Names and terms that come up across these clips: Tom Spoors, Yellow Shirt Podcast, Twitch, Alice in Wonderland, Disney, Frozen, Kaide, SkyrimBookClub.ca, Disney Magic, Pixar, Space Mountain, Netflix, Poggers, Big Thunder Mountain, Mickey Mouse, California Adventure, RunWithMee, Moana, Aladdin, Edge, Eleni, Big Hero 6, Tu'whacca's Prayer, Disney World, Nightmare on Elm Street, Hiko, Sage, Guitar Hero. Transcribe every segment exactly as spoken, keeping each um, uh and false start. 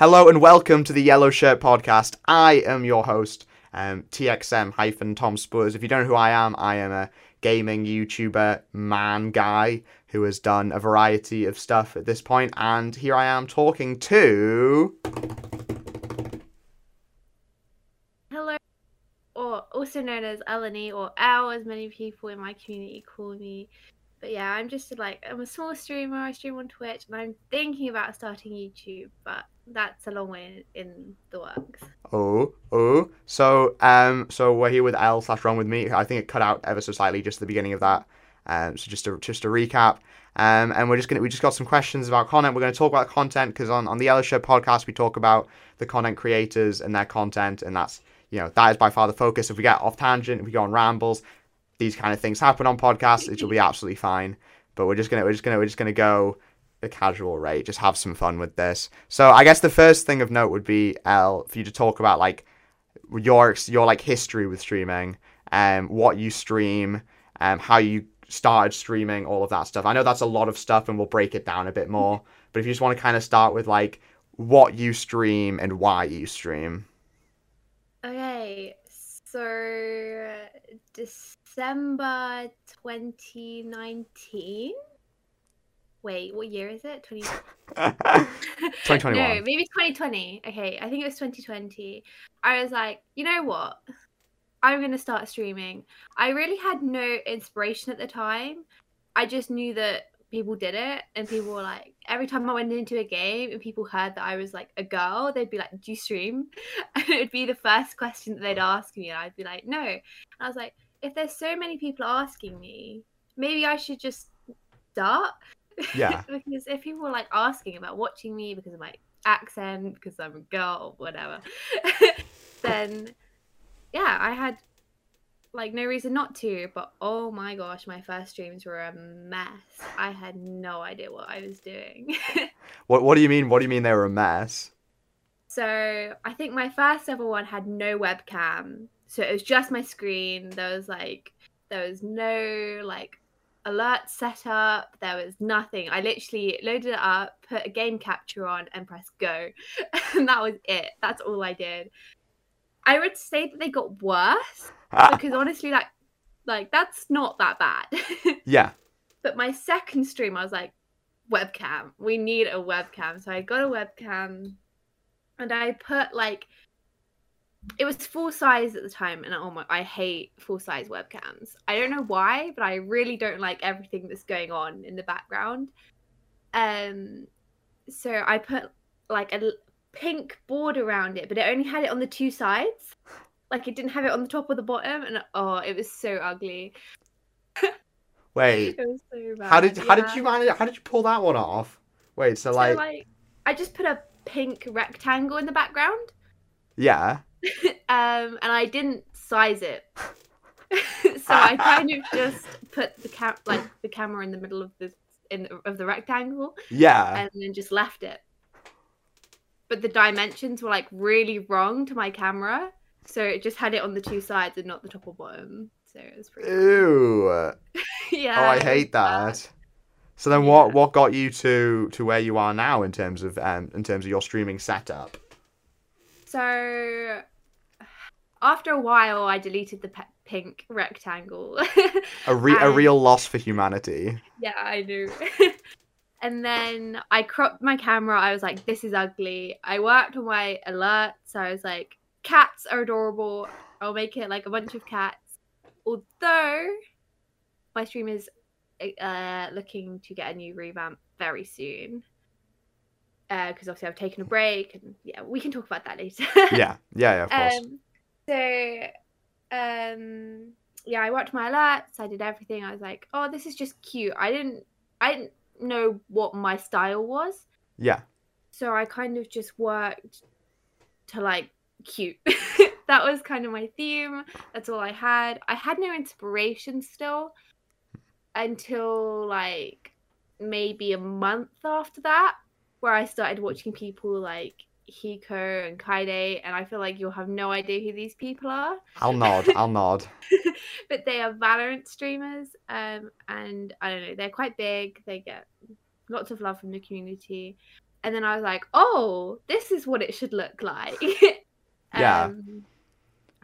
Hello and welcome to the Yellow Shirt Podcast. I am your host, um, T X M Tom Spoors. If you don't know who I am, I am a gaming YouTuber man guy who has done a variety of stuff at this point, and here I am talking to... Hello, or also known as Eleni, or L, as many people in my community call me. But yeah, I'm just like, I'm a small streamer, I stream on Twitch, and I'm thinking about starting YouTube, but that's a long way in, in the works. Oh, oh. So, um, so we're here with L slash Run With Me. I think it cut out ever so slightly just at the beginning of that. Um, so just to, just to recap, um, and we're just gonna, we just got some questions about content. We're going to talk about content because on, on the L Show podcast, we talk about the content creators and their content. And that's, you know, that is by far the focus. If we get off tangent, if we go on rambles, these kind of things happen on podcasts, it will be absolutely fine. But we're just gonna we're just gonna we're just gonna go the casual rate, just have some fun with this. So I guess the first thing of note would be, L, for you to talk about like your your like history with streaming, um, what you stream, um, how you started streaming, all of that stuff. I know that's a lot of stuff, and we'll break it down a bit more. But if you just want to kind of start with like what you stream and why you stream. Okay, so just. December twenty nineteen. Wait, what year is it? twenty twenty twenty-one. No, maybe twenty twenty. Okay, I think it was twenty twenty. I was like, you know what? I'm going to start streaming. I really had no inspiration at the time. I just knew that people did it, and people were like, every time I went into a game and people heard that I was like a girl, they'd be like, do you stream? And it would be the first question that they'd ask me, and I'd be like, no. And I was like, if there's so many people asking me, maybe I should just start. Yeah. Because if people were like asking about watching me because of my accent, because I'm a girl or whatever, then yeah, I had like no reason not to. But oh my gosh, my first streams were a mess. I had no idea what I was doing. What What do you mean? What do you mean they were a mess? So I think my first ever one had no webcam. So it was just my screen. There was like, there was no like alert set up. There was nothing. I literally loaded it up, put a game capture on, and pressed go. And that was it. That's all I did. I would say that they got worse because honestly, like, like that's not that bad. Yeah. But my second stream, I was like, webcam. We need a webcam. So I got a webcam, and I put like. It was full size at the time, and oh my, I hate full size webcams. I don't know why, but I really don't like everything that's going on in the background. Um, so I put like a pink board around it, but it only had it on the two sides. Like it didn't have it on the top or the bottom, and oh, it was so ugly. Wait, it was so bad. How did yeah. how did you manage? How did you pull that one off? Wait, so, so like... like I just put a pink rectangle in the background. Yeah. um and I didn't size it. So I kind of just put the cam like the camera in the middle of the in of the rectangle, yeah, and then just left it, but the dimensions were like really wrong to my camera, so it just had it on the two sides and not the top or bottom, so it was pretty ew. Yeah, oh, I hate that. Bad. So then yeah. what what got you to to where you are now in terms of um in terms of your streaming setup? So after a while, I deleted the pe pink rectangle. a, re and, a real loss for humanity. Yeah, I knew. And then I cropped my camera. I was like, this is ugly. I worked on my alerts. So I was like, cats are adorable. I'll make it like a bunch of cats. Although my stream is uh, looking to get a new revamp very soon. Because uh, obviously I've taken a break, and yeah, we can talk about that later. yeah, yeah, yeah, of course. Um, so, um, yeah, I watched my alerts. I did everything. I was like, oh, this is just cute. I didn't, I didn't know what my style was. Yeah. So I kind of just worked to like cute. That was kind of my theme. That's all I had. I had no inspiration still until like maybe a month after that, where I started watching people like Hiko and Kaide, and I feel like you'll have no idea who these people are. I'll nod, I'll nod. But they are Valorant streamers, um, and I don't know, they're quite big. They get lots of love from the community. And then I was like, oh, this is what it should look like. Yeah. Um,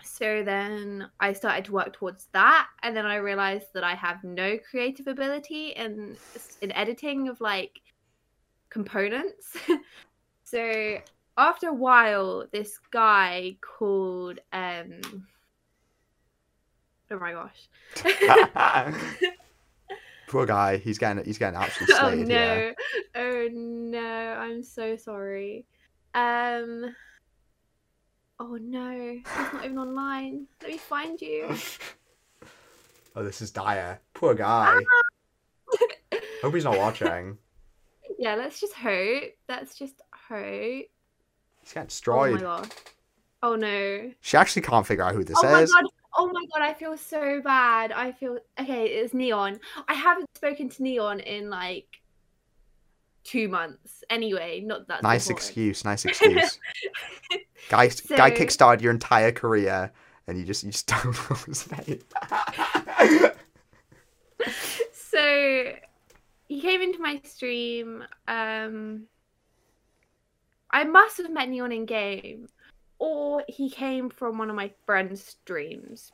so then I started to work towards that. And then I realized that I have no creative ability in, in editing of like components. So after a while, this guy called, um, oh my gosh. Poor guy, he's getting he's getting absolutely slayed. Oh no, yeah. Oh no, I'm so sorry. Um, oh no, he's not even online. Let me find you. Oh, this is dire. Poor guy. Ah! Hope he's not watching. Yeah, let's just hope. Let's just hope. He's getting destroyed. Oh my god. Oh no. She actually can't figure out who this oh is. My god. Oh my god, I feel so bad. I feel... Okay, it's Neon. I haven't spoken to Neon in, like, two months. Anyway, not that... Nice important. excuse, nice excuse. guy so... guy kickstarted your entire career, and you just, you just don't know his name. So, he came into my stream. Um, I must have met Neon in-game. Or he came from one of my friend's streams.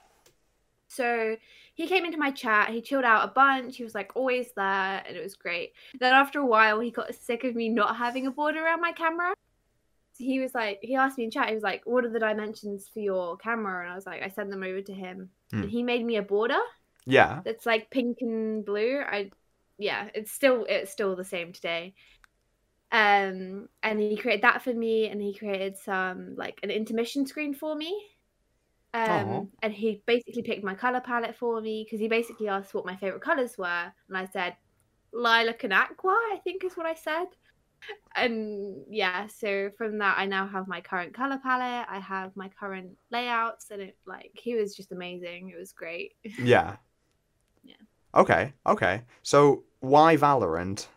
So he came into my chat, he chilled out a bunch, he was like always there, and it was great. Then after a while, he got sick of me not having a board around my camera. So he was like, he asked me in chat, he was like, what are the dimensions for your camera? And I was like, I sent them over to him. Hmm. And he made me a border. Yeah. That's like pink and blue. I, yeah, it's still, it's still the same today. Um, and he created that for me, and he created some, like, an intermission screen for me. Um, Aww. And he basically picked my colour palette for me, because he basically asked what my favourite colours were, and I said, lilac and aqua, I think is what I said. And, yeah, so from that, I now have my current colour palette, I have my current layouts, and it, like, he was just amazing, it was great. Yeah. Yeah. Okay, okay. So, why Valorant?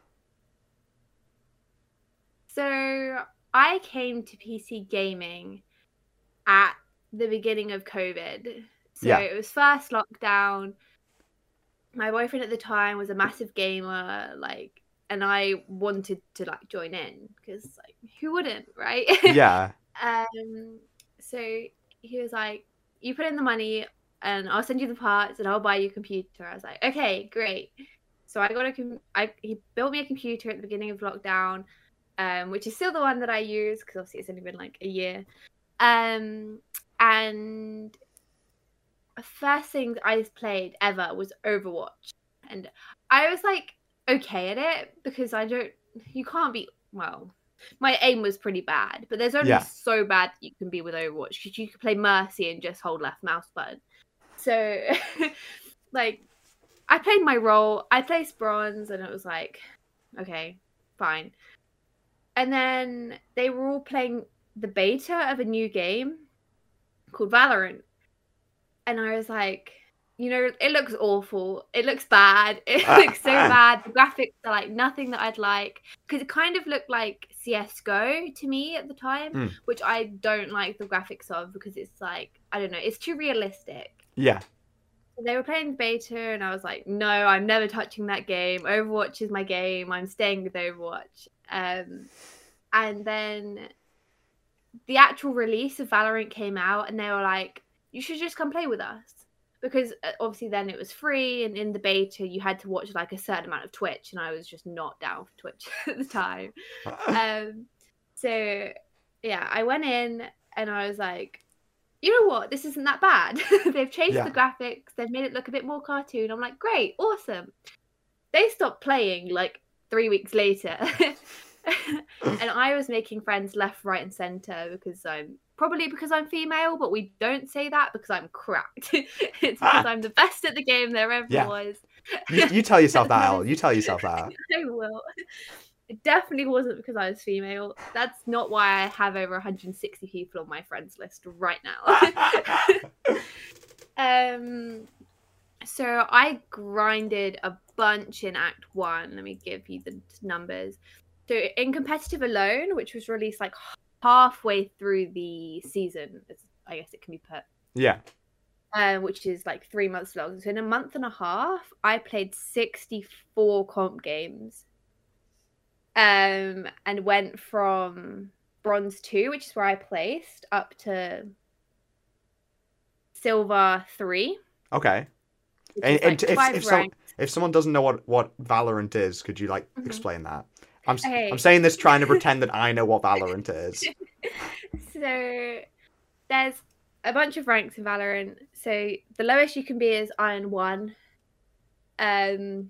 So I came to P C gaming at the beginning of COVID. So yeah. It was first lockdown. My boyfriend at the time was a massive gamer, like, and I wanted to like join in because like who wouldn't, right? Yeah. um. So he was like, "You put in the money, and I'll send you the parts, and I'll buy you a computer." I was like, "Okay, great." So I got a com- I he built me a computer at the beginning of lockdown. Um, which is still the one that I use because obviously it's only been like a year. Um, and the first thing I played ever was Overwatch. And I was like okay at it because I don't, you can't be, well, my aim was pretty bad, but there's only yeah. so bad you can be with Overwatch because you can play Mercy and just hold left mouse button. So like I played my role, I placed bronze and it was like, okay, fine. And then they were all playing the beta of a new game called Valorant. And I was like, you know, it looks awful. It looks bad. It looks so bad. The graphics are like nothing that I'd like. Because it kind of looked like C S G O to me at the time, mm. which I don't like the graphics of because it's like, I don't know, it's too realistic. Yeah. They were playing beta and I was like, no, I'm never touching that game. Overwatch is my game. I'm staying with Overwatch. Um, and then the actual release of Valorant came out and they were like, you should just come play with us. Because obviously then it was free and in the beta you had to watch like a certain amount of Twitch and I was just not down for Twitch at the time. um, so yeah, I went in and I was like, you know what, this isn't that bad. They've changed yeah. the graphics, they've made it look a bit more cartoon. I'm like, great, awesome. They stopped playing like three weeks later. And I was making friends left, right and centre because I'm probably because I'm female, but we don't say that because I'm cracked. It's ah. because I'm the best at the game there ever yeah. was. you, you tell yourself that, Elle. You tell yourself that. I will. It definitely wasn't because I was female. That's not why I have over one hundred sixty people on my friends list right now. um So I grinded a bunch in Act One. Let me give you the numbers. So in competitive alone, which was released like halfway through the season, I guess it can be put. Yeah. Uh, which is like three months long. So in a month and a half, I played sixty-four comp games. um, and went from bronze two, which is where I placed, up to silver three. Okay. And, and like if, if, some, if someone doesn't know what, what Valorant is, could you like mm-hmm. explain that? I'm okay. I'm saying this trying to pretend that I know what Valorant is. So there's a bunch of ranks in Valorant. So the lowest you can be is Iron One, um,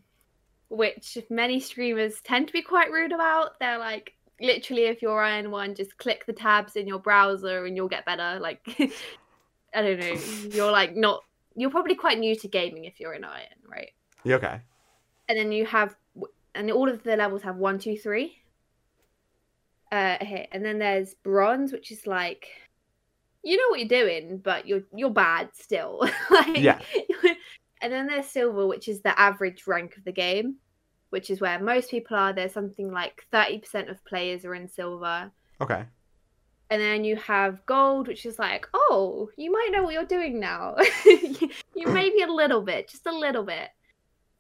which many streamers tend to be quite rude about. They're like, literally, if you're Iron One, just click the tabs in your browser and you'll get better. Like, I don't know. You're like not. You're probably quite new to gaming if you're in Iron, right? Yeah, okay. And then you have, and all of the levels have one, two, three. Uh, okay, and then there's Bronze, which is like, you know what you're doing, but you're you're bad still. Like, yeah. And then there's Silver, which is the average rank of the game, which is where most people are. There's something like thirty percent of players are in Silver. Okay. And then you have Gold, which is like, oh, you might know what you're doing now. you, you maybe a little bit, just a little bit.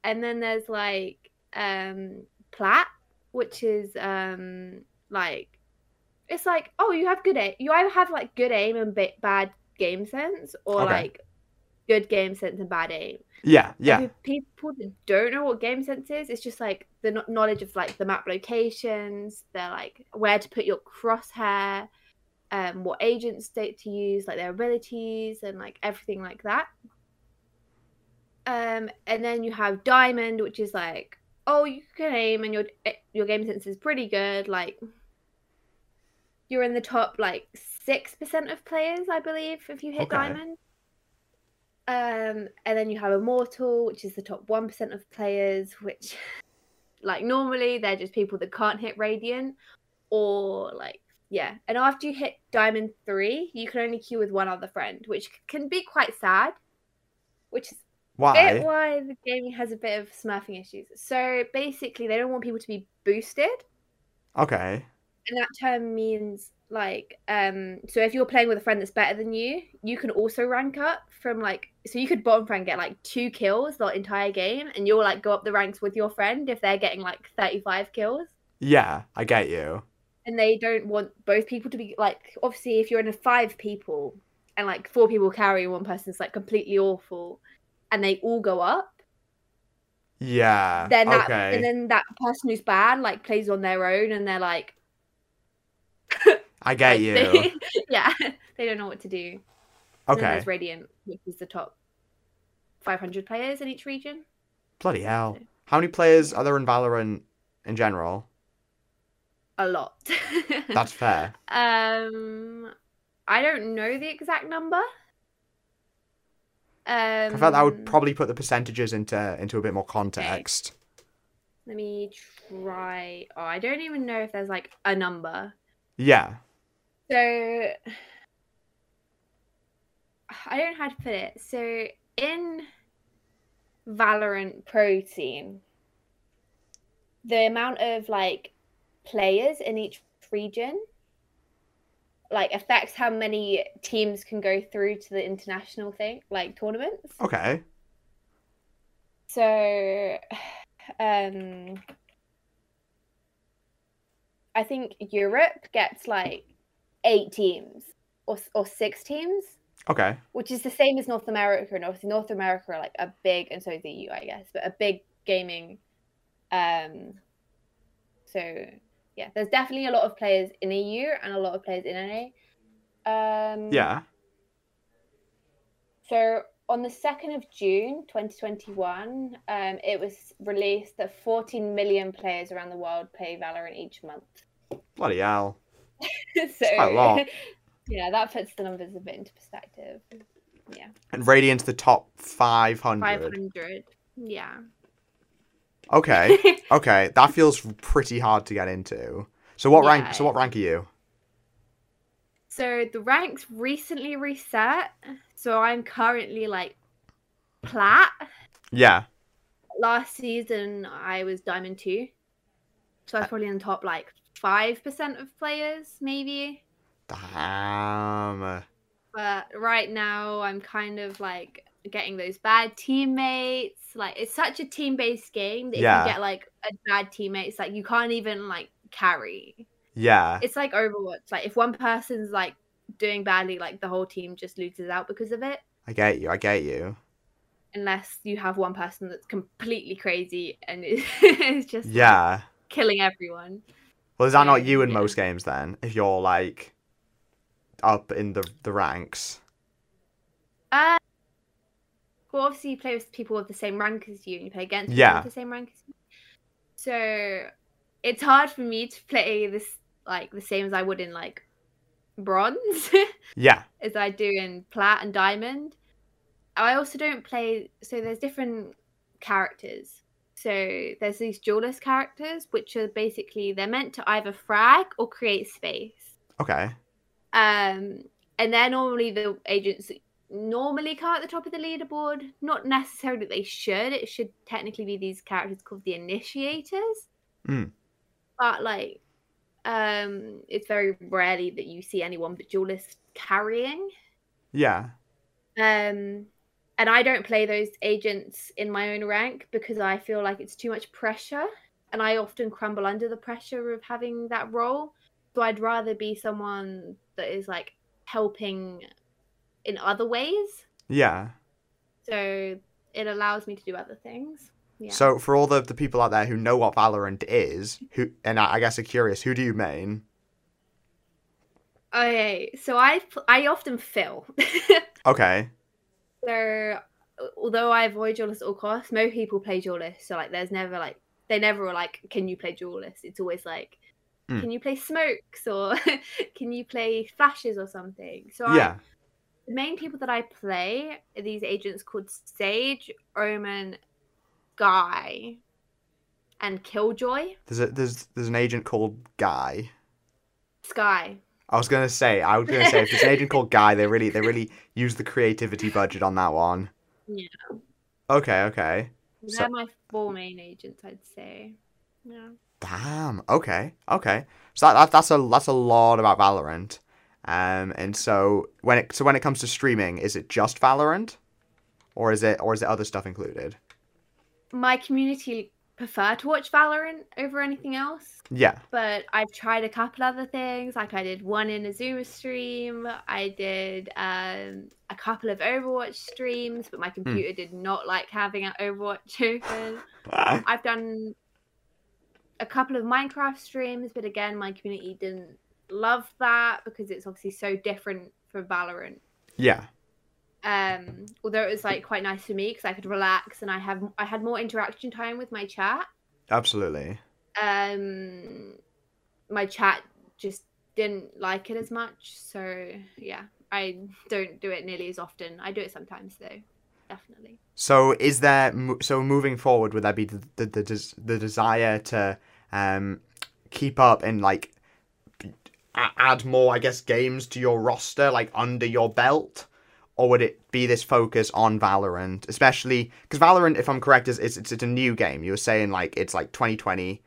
And then there's like um, Plat, which is um, like, it's like, oh, you have good aim. You either have like good aim and b- bad game sense, or okay. like good game sense and bad aim. Yeah, yeah. Like, people that don't know what game sense is, it's just like the knowledge of like the map locations, they're like where to put your crosshair. Um, what agents state to use, like their abilities and like everything like that. Um, and then you have Diamond, which is like, oh, you can aim and your your game sense is pretty good. Like, you're in the top like six percent of players, I believe, if you hit okay. Diamond. Um, and then you have Immortal, which is the top one percent of players, which like normally they're just people that can't hit Radiant or like. Yeah, and after you hit Diamond three, you can only queue with one other friend, which can be quite sad, which is why? a bit why the game has a bit of smurfing issues. So basically, they don't want people to be boosted. Okay. And that term means, like, um, so if you're playing with a friend that's better than you, you can also rank up from, like, so you could bottom friend get, like, two kills the entire game, and you'll, like, go up the ranks with your friend if they're getting, like, thirty-five kills. Yeah, I get you. And they don't want both people to be, like, obviously, if you're in a five people and, like, four people carry one person's, like, completely awful and they all go up. Yeah, then that, okay. And then that person who's bad, like, plays on their own and they're like... I get like, you. They, yeah, they don't know what to do. Okay. And there's Radiant, which is the top five hundred players in each region. Bloody hell. So. How many players are there in Valorant in general? A lot. That's fair. Um, I don't know the exact number. Um, I felt that would probably put the percentages into into a bit more context. Okay. Let me try. Oh, I don't even know if there's like a number. Yeah. So I don't know how to put it. So in Valorant Pro Team, the amount of like players in each region like affects how many teams can go through to the international thing, like tournaments. Okay. So um I think Europe gets like eight teams or or six teams. Okay. Which is the same as North America, and obviously North America are like a big, and so is the E U, I guess, but a big gaming um so yeah, there's definitely a lot of players in E U and a lot of players in N A. Um, yeah. So on the second of June twenty twenty-one, um, it was released that fourteen million players around the world play Valorant each month. Bloody hell. So, quite a lot. Yeah, that puts the numbers a bit into perspective. Yeah. And Radiant's the top five hundred. five hundred, yeah. Okay, okay, that feels pretty hard to get into. So what yeah. rank? So what rank are you? So the ranks recently reset. So I'm currently like plat. Yeah. Last season I was Diamond Two, so I was probably in the top like five percent of players, maybe. Damn. But right now I'm kind of like getting those bad teammates. Like, it's such a team-based game that if yeah. you get like a bad teammate, it's like you can't even like carry. Yeah. It's like Overwatch. Like if one person's like doing badly, like the whole team just loses out because of it. I get you. I get you. Unless you have one person that's completely crazy and it's just yeah like, killing everyone. Well, is that um, not you in yeah. most games then? If you're like up in the the ranks. Uh, well, obviously you play with people with the same rank as you, and you play against people yeah. with the same rank as you. So it's hard for me to play this like the same as I would in like bronze. yeah. As I do in plat and diamond. I also don't play, so there's different characters. So there's these duelist characters, which are basically, they're meant to either frag or create space. Okay. Um, and they're normally the agents that normally come at the top of the leaderboard. Not necessarily that they should. It should technically be these characters called the initiators. Mm. But, like, um, it's very rarely that you see anyone but duelists carrying. Yeah. Um... And I don't play those agents in my own rank because I feel like it's too much pressure. And I often crumble under the pressure of having that role. So I'd rather be someone that is, like, helping in other ways. Yeah. So it allows me to do other things. Yeah. So for all the, the people out there who know what Valorant is, who and I guess are curious, who do you main? Okay, so I, I often fill. Okay. So, although I avoid duelists at all costs, most people play duelists. So, like, there's never, like, they never are like, can you play duelists? It's always like, mm. can you play smokes or can you play flashes or something? So, yeah. I, the main people that I play are these agents called Sage, Omen, Guy, and Killjoy. There's a, there's there's an agent called Guy. Sky. I was gonna say, I was gonna say, if it's an agent called Guy, they really, they really use the creativity budget on that one. Yeah. Okay. Okay. They're so... my four main agents, I'd say. Yeah. Damn. Okay. Okay. So that, that that's a that's a lot about Valorant, um, and so when it so when it comes to streaming, is it just Valorant, or is it or is it other stuff included? My community prefer to watch Valorant over anything else. Yeah. But I've tried a couple other things. Like I did one in a Zoom stream. I did um, a couple of Overwatch streams, but my computer mm. did not like having an Overwatch open. uh. I've done a couple of Minecraft streams, but again, my community didn't love that because it's obviously so different from Valorant. Yeah. Um, although it was like quite nice for me because I could relax and I have I had more interaction time with my chat. Absolutely. Um, my chat just didn't like it as much, so yeah, I don't do it nearly as often. I do it sometimes though, definitely. So is there so moving forward? Would there be the the the, des the desire to um keep up and like add more, I guess, games to your roster, like under your belt? Or would it be this focus on Valorant, especially because Valorant, if I'm correct, is it's, it's it's a new game. You were saying like it's like twenty twenty,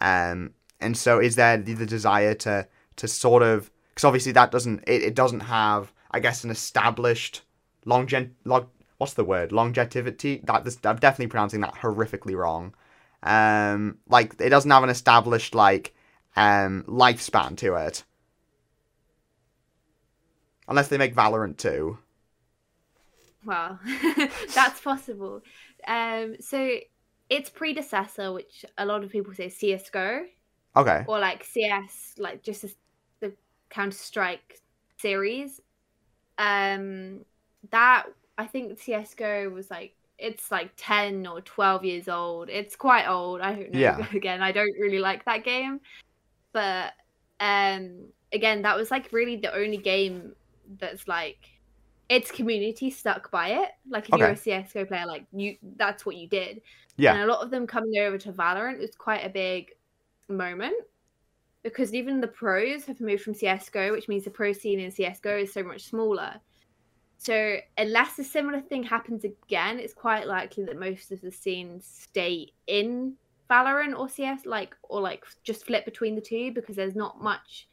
um, and so is there the, the desire to to sort of because obviously that doesn't it, it doesn't have I guess an established long gen log what's the word longevity that this, I'm definitely pronouncing that horrifically wrong, um, like it doesn't have an established like um lifespan to it, unless they make Valorant two. Well, that's possible. Um, so its predecessor, which a lot of people say C S G O. Okay. Or like C S, like just the Counter-Strike series. Um, that, I think C S G O was like, it's like ten or twelve years old. It's quite old. I don't know. Yeah. Again, I don't really like that game. But um, again, that was like really the only game that's like, its community stuck by it. Like, if okay. you're a C S G O player, like, you that's what you did. Yeah. And a lot of them coming over to Valorant was quite a big moment because even the pros have moved from C S G O, which means the pro scene in C S G O is so much smaller. So unless a similar thing happens again, it's quite likely that most of the scenes stay in Valorant or C S, like, or, like, just flip between the two because there's not much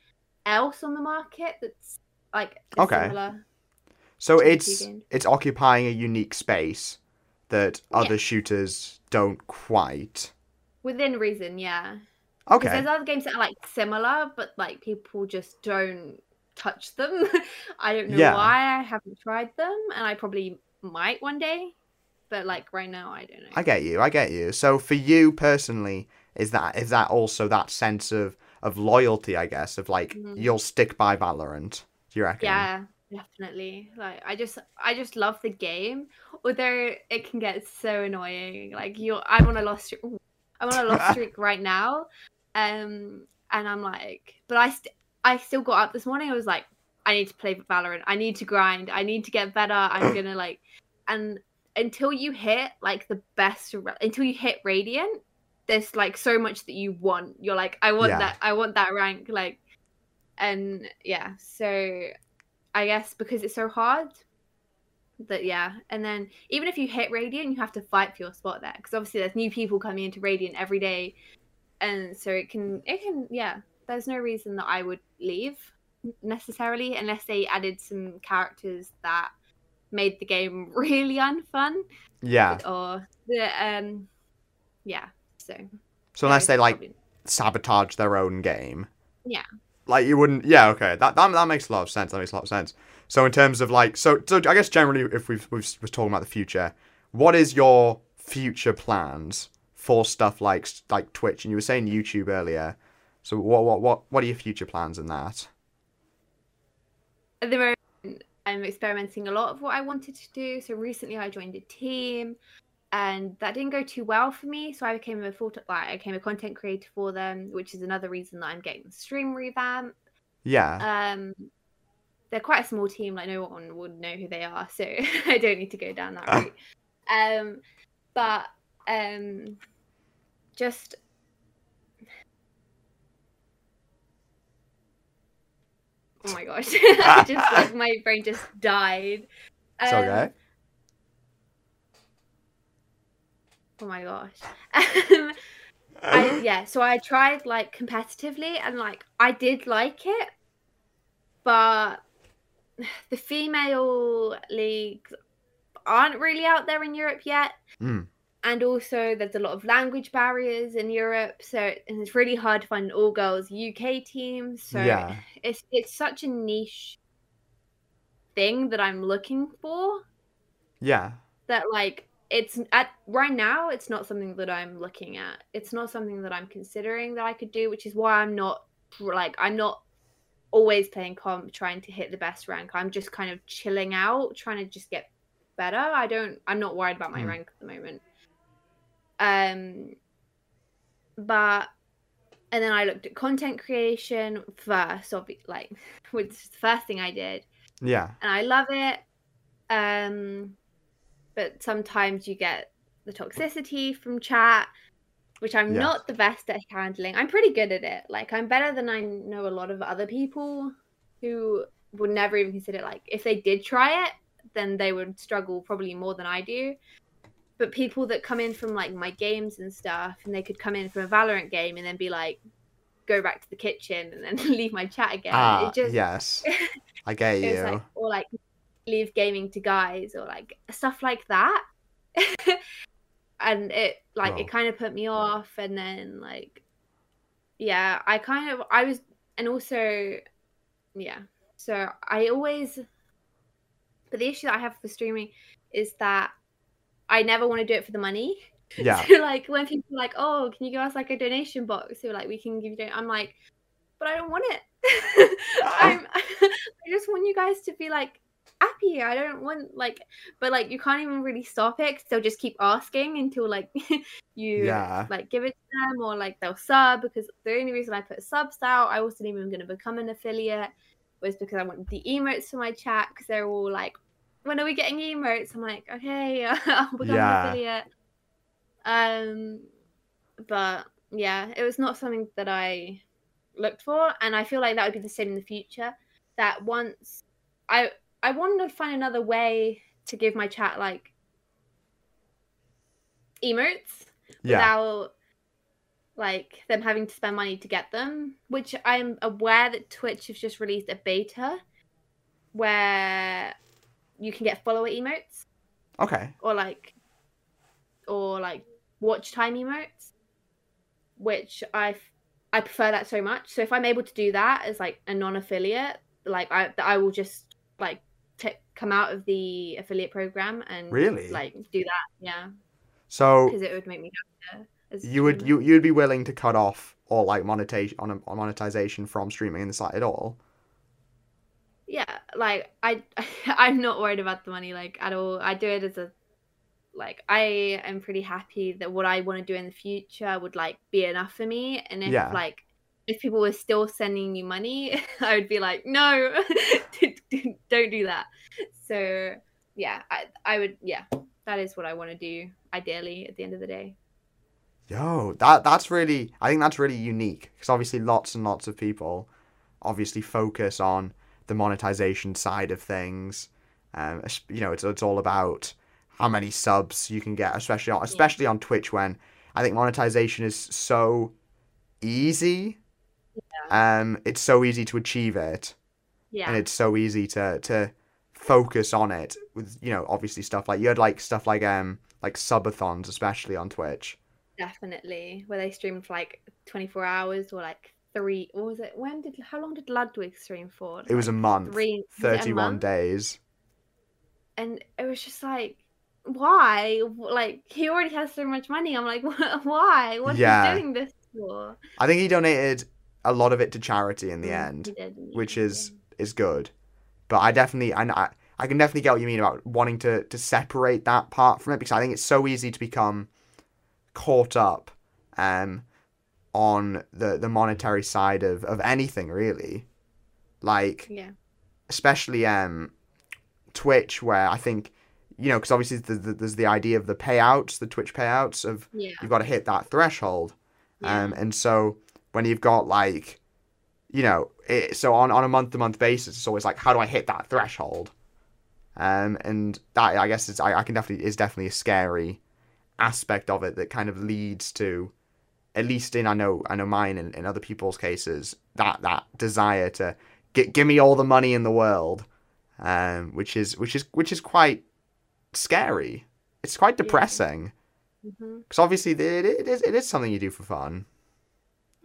else on the market that's, like, okay. similar. So it's it's occupying a unique space that other yeah. shooters don't quite. Within reason, yeah. Okay. Because there's other games that are like similar, but like people just don't touch them. I don't know yeah. why. I haven't tried them, and I probably might one day. But like right now, I don't know. I get you. I get you. So for you personally, is that is that also that sense of of loyalty? I guess of like mm-hmm. you'll stick by Valorant. Do you reckon? Yeah. Definitely. Like I just I just love the game, although it can get so annoying. Like you're I'm on a lost streak. Ooh, I'm on a lost streak right now. Um and I'm like, but I st I still got up this morning. I was like, I need to play Valorant. I need to grind. I need to get better. I'm going to like and until you hit like the best until you hit Radiant, there's like so much that you want. You're like, I want yeah. that. I want that rank like and yeah. So I guess because it's so hard that yeah and then even if you hit Radiant you have to fight for your spot there because obviously there's new people coming into Radiant every day and so it can it can yeah there's no reason that I would leave necessarily unless they added some characters that made the game really unfun yeah or the um yeah so so unless they like probably... sabotage their own game yeah like you wouldn't, yeah, okay. That, that that makes a lot of sense. That makes a lot of sense. So in terms of like, so so I guess generally, if we've we've we're talking about the future, what is your future plans for stuff like like Twitch? And you were saying YouTube earlier. So what what what what are your future plans in that? At the moment, I'm experimenting a lot of what I wanted to do. So recently, I joined a team, and that didn't go too well for me. So I became a full like I became a content creator for them, which is another reason that I'm getting the stream revamp. Yeah. Um, they're quite a small team. Like no one would know who they are, so I don't need to go down that route. Um, but um, just oh my gosh, just like my brain just died. Um, it's okay. Oh my gosh. Um, I, yeah, so I tried like competitively and like I did like it, but the female leagues aren't really out there in Europe yet. Mm. And also there's a lot of language barriers in Europe, so and it's really hard to find an all girls U K team. So yeah. it's it's such a niche thing that I'm looking for. Yeah. That like It's at right now, it's not something that I'm looking at. It's not something that I'm considering that I could do, which is why I'm not like I'm not always playing comp trying to hit the best rank. I'm just kind of chilling out, trying to just get better. I don't I'm not worried about my mm. rank at the moment. Um but and then I looked at content creation first, obviously, like which is the first thing I did. Yeah. And I love it. Um But sometimes you get the toxicity from chat, which I'm yes. not the best at handling. I'm pretty good at it. Like, I'm better than I know a lot of other people who would never even consider it. Like, if they did try it, then they would struggle probably more than I do. But people that come in from, like, my games and stuff, and they could come in from a Valorant game and then be like, go back to the kitchen and then leave my chat again. Ah, it just, yes. I get you. It was like, or, like... leave gaming to guys or like stuff like that and it like Whoa. It kind of put me off and then like yeah I kind of I was and also yeah so I always but the issue that I have for streaming is that I never want to do it for the money yeah so like when people are like oh can you give us like a donation box so like we can give you don I'm like but I don't want it I'm I just want you guys to be like happy I don't want like but like you can't even really stop it because they'll just keep asking until like you yeah. like give it to them or like they'll sub because the only reason I put subs out I wasn't even going to become an affiliate was because I wanted the emotes for my chat because they're all like when are we getting emotes I'm like okay I'll become yeah. an affiliate um but yeah it was not something that I looked for and I feel like that would be the same in the future that once I I wanted to find another way to give my chat like emotes yeah. without like them having to spend money to get them, which I'm aware that Twitch has just released a beta where you can get follower emotes. Okay. Or like, or like watch time emotes, which I I prefer that so much. So if I'm able to do that as like a non-affiliate, like I I will just like t- come out of the affiliate program and really like do that. Yeah. So because it would make me happier. You would you you'd be willing to cut off or like monetization on a, on monetization from streaming in the site at all? Yeah, like I I'm not worried about the money like at all. I do it as a like I am pretty happy that what I want to do in the future would like be enough for me. And if yeah. like if people were still sending you money, I would be like, no, don't do that. So yeah, I I would yeah, that is what I want to do ideally at the end of the day. Yo, that that's really, I think that's really unique, because obviously lots and lots of people obviously focus on the monetization side of things. Um, you know, it's it's all about how many subs you can get, especially on, especially on Twitch, when I think monetization is so easy. Yeah. Um, it's so easy to achieve it. Yeah. And it's so easy to to focus on it with, you know, obviously stuff like you had like stuff like um like subathons, especially on Twitch. Definitely, where they streamed for like twenty-four hours or like three. What was it? When did? How long did Ludwig stream for? Like it was a month. Three, thirty-one month? Days. And it was just like, why? Like he already has so much money. I'm like, why? What's yeah. he doing this for? I think he donated a lot of it to charity in the yeah, end, he did, he which did. is is good. But I definitely, and I, I can definitely get what you mean about wanting to to separate that part from it, because I think it's so easy to become caught up um on the the monetary side of of anything really, like yeah especially um Twitch, where I think, you know, because obviously the, the, there's the idea of the payouts, the Twitch payouts of yeah. you've got to hit that threshold. yeah. Um and so when you've got like, you know, it, so on on a month to month basis, it's always like, how do I hit that threshold? Um and that I guess is I, I can definitely is definitely a scary aspect of it that kind of leads to, at least in I know I know mine and in other people's cases, that that desire to get give me all the money in the world, um which is which is which is quite scary. It's quite depressing, because yeah. mm-hmm. obviously it, it is it is something you do for fun.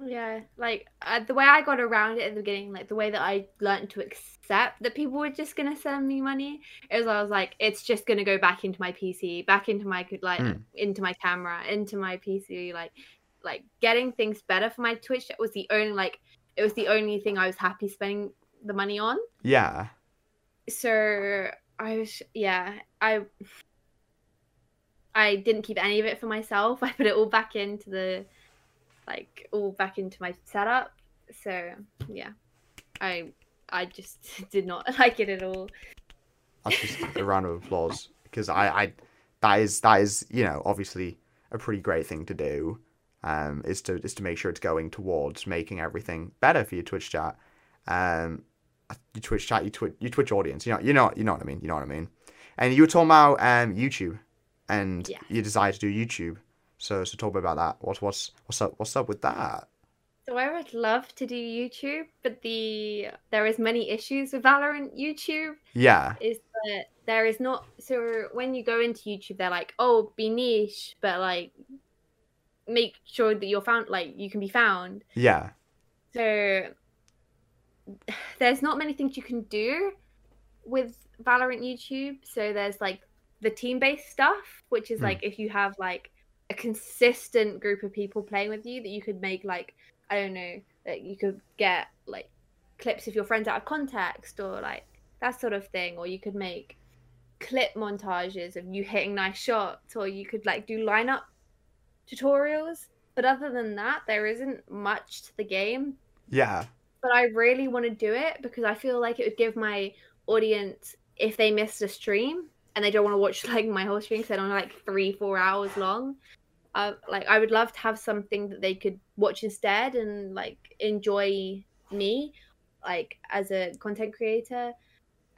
Yeah, like uh, the way I got around it at the beginning, like the way that I learned to accept that people were just gonna send me money, is I was like, it's just gonna go back into my P C, back into my like mm. into my camera, into my P C. Like, like getting things better for my Twitch was the only like it was the only thing I was happy spending the money on. Yeah. So I was yeah I I didn't keep any of it for myself. I put it all back into the. like all back into my setup. So yeah, I I just did not like it at all. That's just a round of applause, because I, I that is that is you know, obviously a pretty great thing to do, um is to is to make sure it's going towards making everything better for your Twitch chat, um your Twitch chat, your Twitch your Twitch audience. You know you know you know what I mean. You know what I mean. And you were talking about um YouTube and yeah. your desire to do YouTube. So, so talk about that. What's what's what's up? What's up with that? So I would love to do YouTube, but the there is many issues with Valorant YouTube. Yeah, is that there is not. So when you go into YouTube, they're like, oh, be niche, but like, make sure that you're found. Like, you can be found. Yeah. So there's not many things you can do with Valorant YouTube. So there's like the team-based stuff, which is mm. like if you have like a consistent group of people playing with you, that you could make like, I don't know, that you could get like clips of your friends out of context, or like that sort of thing, or you could make clip montages of you hitting nice shots, or you could like do lineup tutorials. But other than that, there isn't much to the game. Yeah. But I really want to do it, because I feel like it would give my audience, if they missed a stream and they don't want to watch like my whole stream, because they're on like three, four hours long. Uh, like I would love to have something that they could watch instead and like enjoy me, like as a content creator,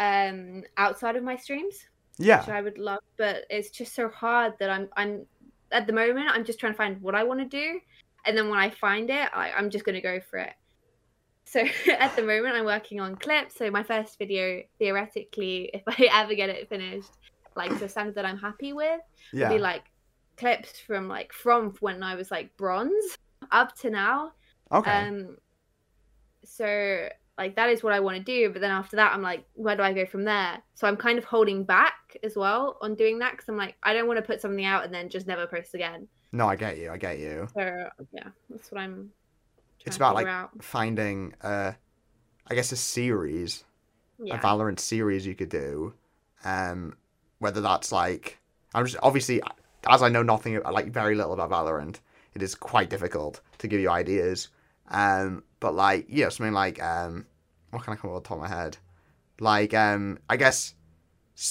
um, outside of my streams. Yeah. Which I would love, but it's just so hard that I'm I'm at the moment. I'm just trying to find what I want to do, and then when I find it, I, I'm just gonna go for it. So at the moment, I'm working on clips. So my first video, theoretically, if I ever get it finished, like the standard that I'm happy with, yeah. would be like clips from like from when I was like bronze up to now, Okay. Um, so like that is what I want to do, but then after that I'm like, where do I go from there? So I'm kind of holding back as well on doing that, because I'm like, I don't want to put something out and then just never post again. No, I get you. I get you. So yeah, that's what I'm. It's about like out. finding, uh, I guess, a series, yeah. a Valorant series you could do. Um, whether that's like, I'm just obviously, as I know nothing, like very little about Valorant, it is quite difficult to give you ideas. Um, but like, yeah, you know, something like, um, what can I come up with the top of my head? Like, um, I guess,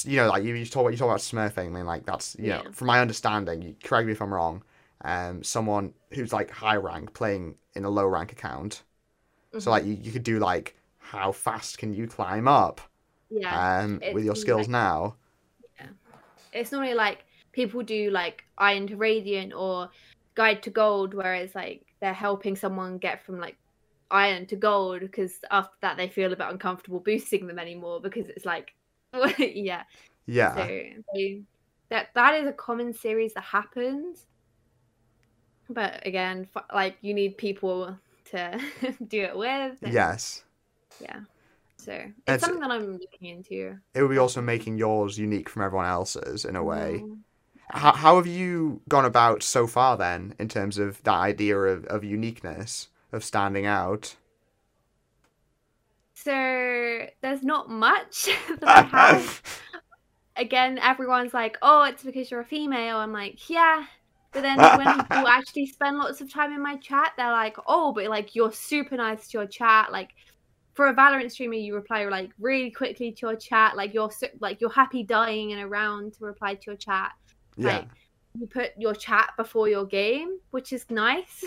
you know, like you, you talk about, you talk about smurfing. I mean, like that's, you yeah. know, from my understanding, you, correct me if I'm wrong. Um, someone who's like high rank playing in a low rank account. Mm-hmm. So like you, you could do like, how fast can you climb up? Yeah. Um, with your skills like, now. Yeah. It's normally like people do like Iron to Radiant or Guide to Gold, whereas like they're helping someone get from like Iron to Gold, because after that they feel a bit uncomfortable boosting them anymore, because it's like yeah. Yeah. So they, that that is a common series that happens. But again, like you need people to do it with. And, yes. Yeah. So it's That's, something that I'm looking into. It would be also making yours unique from everyone else's in a way. Mm. How how have you gone about so far then in terms of that idea of, of uniqueness, of standing out? So there's not much that I have. Again, everyone's like, oh, it's because you're a female. I'm like, yeah. But then when people actually spend lots of time in my chat, they're like, oh, but like you're super nice to your chat. Like for a Valorant streamer, you reply like really quickly to your chat. Like you're so, like you're happy dying in a round to reply to your chat. Yeah. Like you put your chat before your game, which is nice.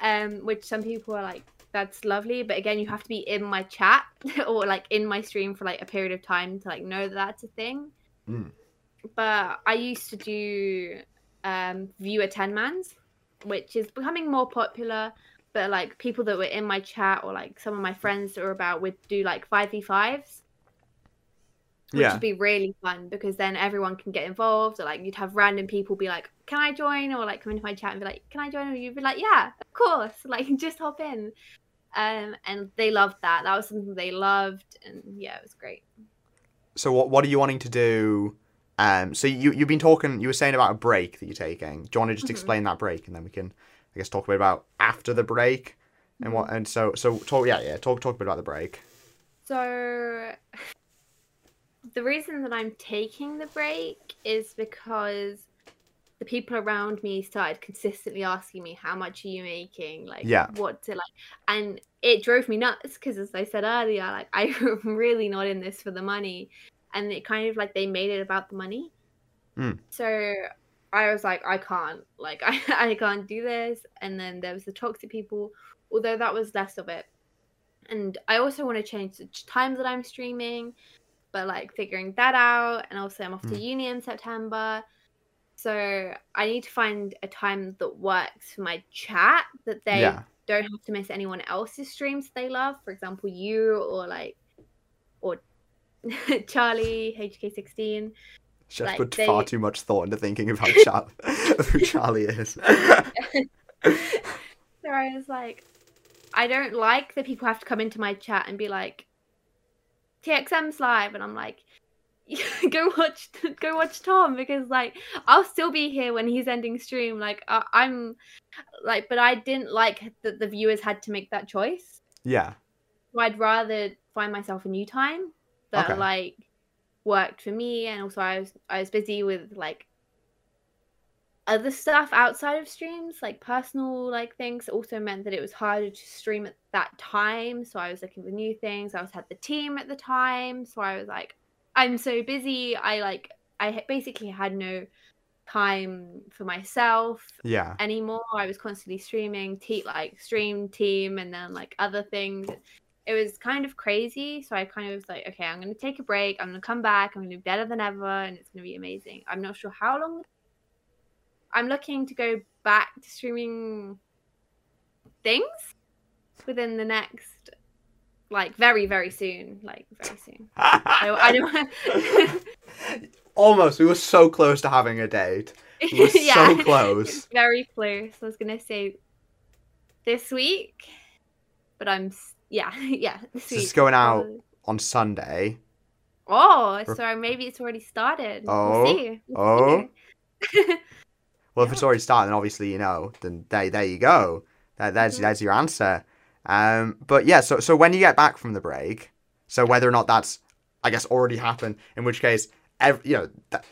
um, which some people are like, that's lovely, but again, you have to be in my chat or like in my stream for like a period of time to like know that that's a thing. Mm. But I used to do um viewer ten mans, which is becoming more popular, but like people that were in my chat or like some of my friends that were about would do like five v fives. Which yeah. would be really fun, because then everyone can get involved, or like you'd have random people be like, can I join? Or like come into my chat and be like, can I join? Or you'd be like, yeah, of course, like just hop in. Um, and they loved that. That was something they loved, and yeah, it was great. So what what are you wanting to do? Um, so you, you've been talking, you were saying about a break that you're taking. Do you want to just mm-hmm. explain that break, and then we can, I guess, talk a bit about after the break and mm-hmm. what, and so, so talk, yeah, yeah, talk, talk a bit about the break. So... The reason that I'm taking the break is because the people around me started consistently asking me, how much are you making? Like, yeah. what to like? And it drove me nuts, because as I said earlier, like, I'm really not in this for the money. And it kind of like, they made it about the money. Mm. So I was like, I can't, like, I, I can't do this. And then there was the toxic people, although that was less of it. And I also want to change the time that I'm streaming, but like figuring that out. And also I'm off mm. to uni in September. So I need to find a time that works for my chat, that they yeah. don't have to miss anyone else's streams they love. For example, you or like, or Charlie, H K sixteen. Just like, put they... far too much thought into thinking about chat, who Charlie is. So I was like, I don't like that people have to come into my chat and be like, T X M's live, and I'm like, go watch go watch Tom, because like I'll still be here when he's ending stream, like I, I'm like, but I didn't like that the viewers had to make that choice. Yeah, so I'd rather find myself a new time that okay. like worked for me. And also I was I was busy with like other stuff outside of streams, like personal like things, also meant that it was harder to stream at that time. So I was looking for new things. I was had the team at the time, so I was like, I'm so busy. I like I basically had no time for myself yeah. anymore. I was constantly streaming, te- like stream team, and then like other things. It was kind of crazy. So I kind of was like, okay, I'm gonna take a break. I'm gonna come back. I'm gonna do better than ever, and it's gonna be amazing. I'm not sure how long. I'm looking to go back to streaming things within the next, like, very, very soon. Like, very soon. I, I don't Almost. We were so close to having a date. We were yeah, so close. Very close. I was going to say This week, but I'm yeah yeah. This so week. It's going out um, on Sunday. Oh, so maybe it's already started. Oh, we'll see. We'll oh. See. Well, if it's already started, then obviously you know. Then there, there you go. There, there's mm-hmm. there's your answer. Um, but yeah, so so when you get back from the break, so whether or not that's, I guess, already happened, in which case, every, you know, that,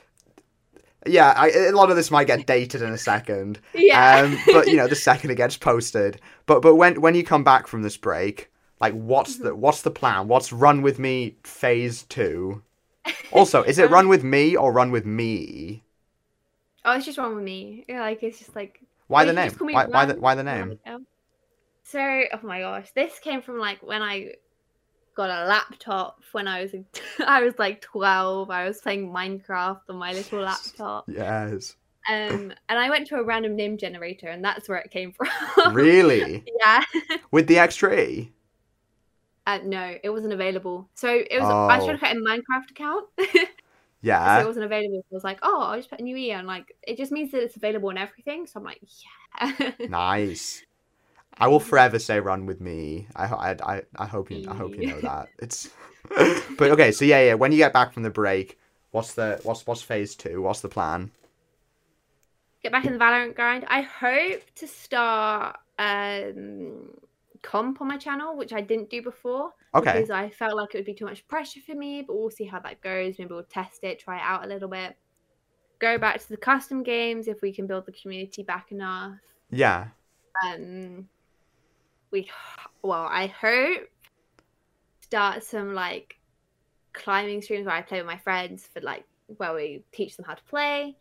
yeah, I, a lot of this might get dated in a second. Yeah. Um, but you know, the second it gets posted. But but when when you come back from this break. Like, what's mm-hmm. the what's the plan? What's Run With Me Phase Two? Also, is it Run With Me or Run With Me? Oh, it's just Run With Me. Yeah, like it's just like why the name? Why, why the why the name? So, oh my gosh, this came from like when I got a laptop when I was I was like twelve. I was playing Minecraft on my little laptop. Yes. Um, and I went to a random name generator, and that's where it came from. Really? Yeah. With the extra E. Uh, no, it wasn't available. So it was. Oh. I was trying to create a Minecraft account. Yeah. So it wasn't available. So I was like, oh, I'll just put a new E, and like, it just means that it's available on everything. So I'm like, yeah. Nice. I will forever say "Run With Me." I I I, I hope you I hope you know that it's. But okay, so yeah, yeah. When you get back from the break, what's the what's what's phase two? What's the plan? Get back in the Valorant grind. I hope to start. Um, comp on my channel, which I didn't do before. Okay. Because I felt like it would be too much pressure for me, but we'll see how that goes. Maybe we'll test it, try it out a little bit. Go back to the custom games if we can build the community back enough. Yeah. Um, we, well, I hope start some like climbing streams where I play with my friends for like, where we teach them how to play,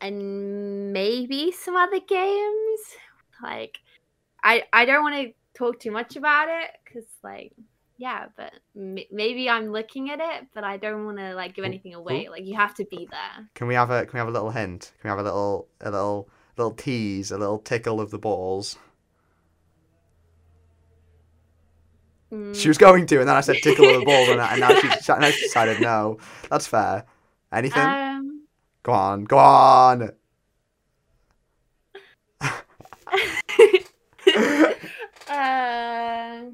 and maybe some other games. Like, I, I don't want to talk too much about it because like yeah but m maybe I'm looking at it, but I don't want to like give anything away. Ooh. Like you have to be there. Can we have a can we have a little hint? Can we have a little a little little tease, a little tickle of the balls? Mm. She was going to, and then I said tickle of the balls, and, and now she now she decided no. That's fair. Anything? Um... Go on, go on. Uh,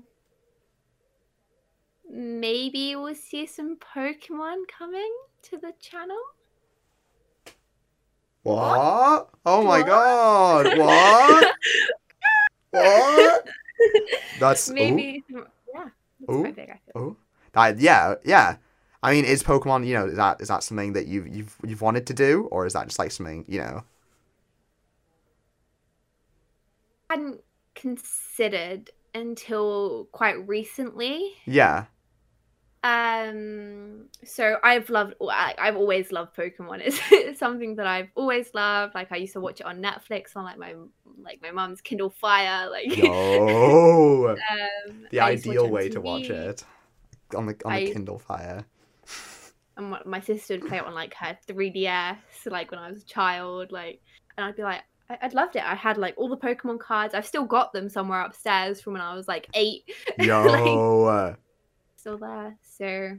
maybe we'll see some Pokemon coming to the channel. What? Oh what? My god! What? What? That's maybe. Ooh. Yeah. That's my big, I feel. Ooh. That, yeah, yeah. I mean, is Pokemon? You know, is that is that something that you've you've you've wanted to do, or is that just like something you know? I hadn't considered until quite recently. Yeah. Um. So I've loved. I've always loved Pokemon. It's, it's something that I've always loved. Like I used to watch it on Netflix on like my like my mum's Kindle Fire. Like. No. um, the I ideal to way to watch it on the on the I, Kindle Fire. And my, my sister would play it on like her three D S, like when I was a child. Like, and I'd be like. I'd loved it. I had like all the Pokemon cards. I've still got them somewhere upstairs from when I was like eight. Yo, like, still there. So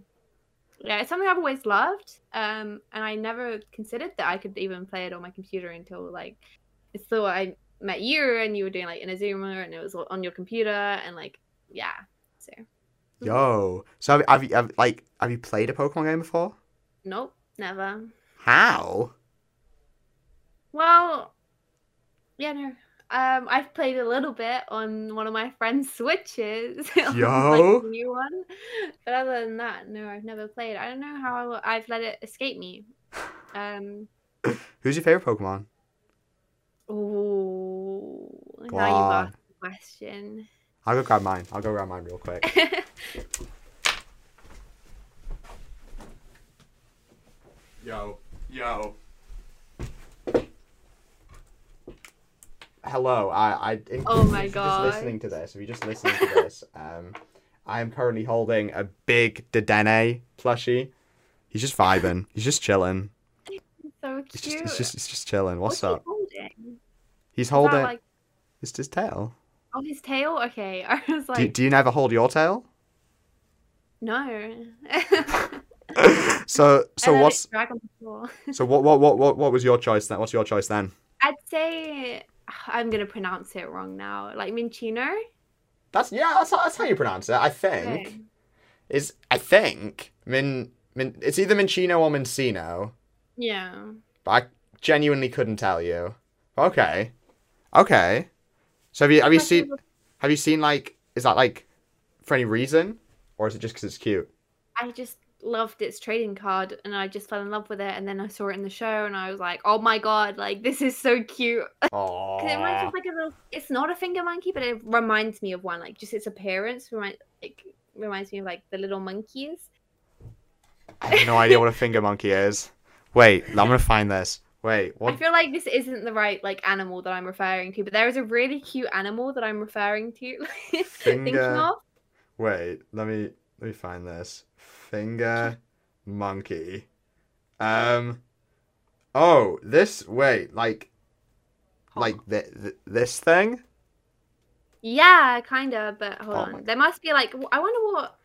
yeah, it's something I've always loved. Um, and I never considered that I could even play it on my computer until like it's so I met you and you were doing like an Azuma and it was on your computer and like yeah. So yo, so have, have you have, like have you played a Pokemon game before? Nope, never. How? Well. Yeah, no. Um, I've played a little bit on one of my friend's Switches. Yo! Like the new one. But other than that, no, I've never played. I don't know how I, I've let it escape me. Um, Who's your favourite Pokemon? Ooh. Go now on. You've asked the question. I'll go grab mine. I'll go grab mine real quick. Yo. Yo. Hello, I, I in, oh my if you're God. Just listening to this, if you're just listening to this, um, I am currently holding a big Dedenne plushie. He's just vibing. He's just chilling. He's so cute. He's just, he's just, he's just chilling. What's, What's up? He holding? He's holding. Like... It's his tail. Oh, his tail? Okay. I was like. Do, do you never hold your tail? No. so so what's so what what what what what was your choice then? What's your choice then? I'd say. I'm gonna pronounce it wrong now. Like Mincino. That's yeah. That's, that's how you pronounce it. I think. Okay. Is I think Min Min. It's either Mincino or Mincino. Yeah. But I genuinely couldn't tell you. Okay. Okay. So have you have you seen have you seen like is that like for any reason or is it just because it's cute? I just loved its trading card and I just fell in love with it, and then I saw it in the show and I was like, oh my god, like this is so cute. Because it reminds me of like a little, it's not a finger monkey, but it reminds me of one. Like just its appearance remind like reminds me of like the little monkeys. I have no idea what a finger monkey is. Wait, I'm gonna find this. Wait, what? I feel like this isn't the right like animal that I'm referring to, but there is a really cute animal that I'm referring to. Like, finger... thinking of. Wait, let me let me find this. Finger monkey. Um. Oh, this. Wait, like, oh. like th th this thing. Yeah, kinda. But hold oh on, there must be like. I wonder what.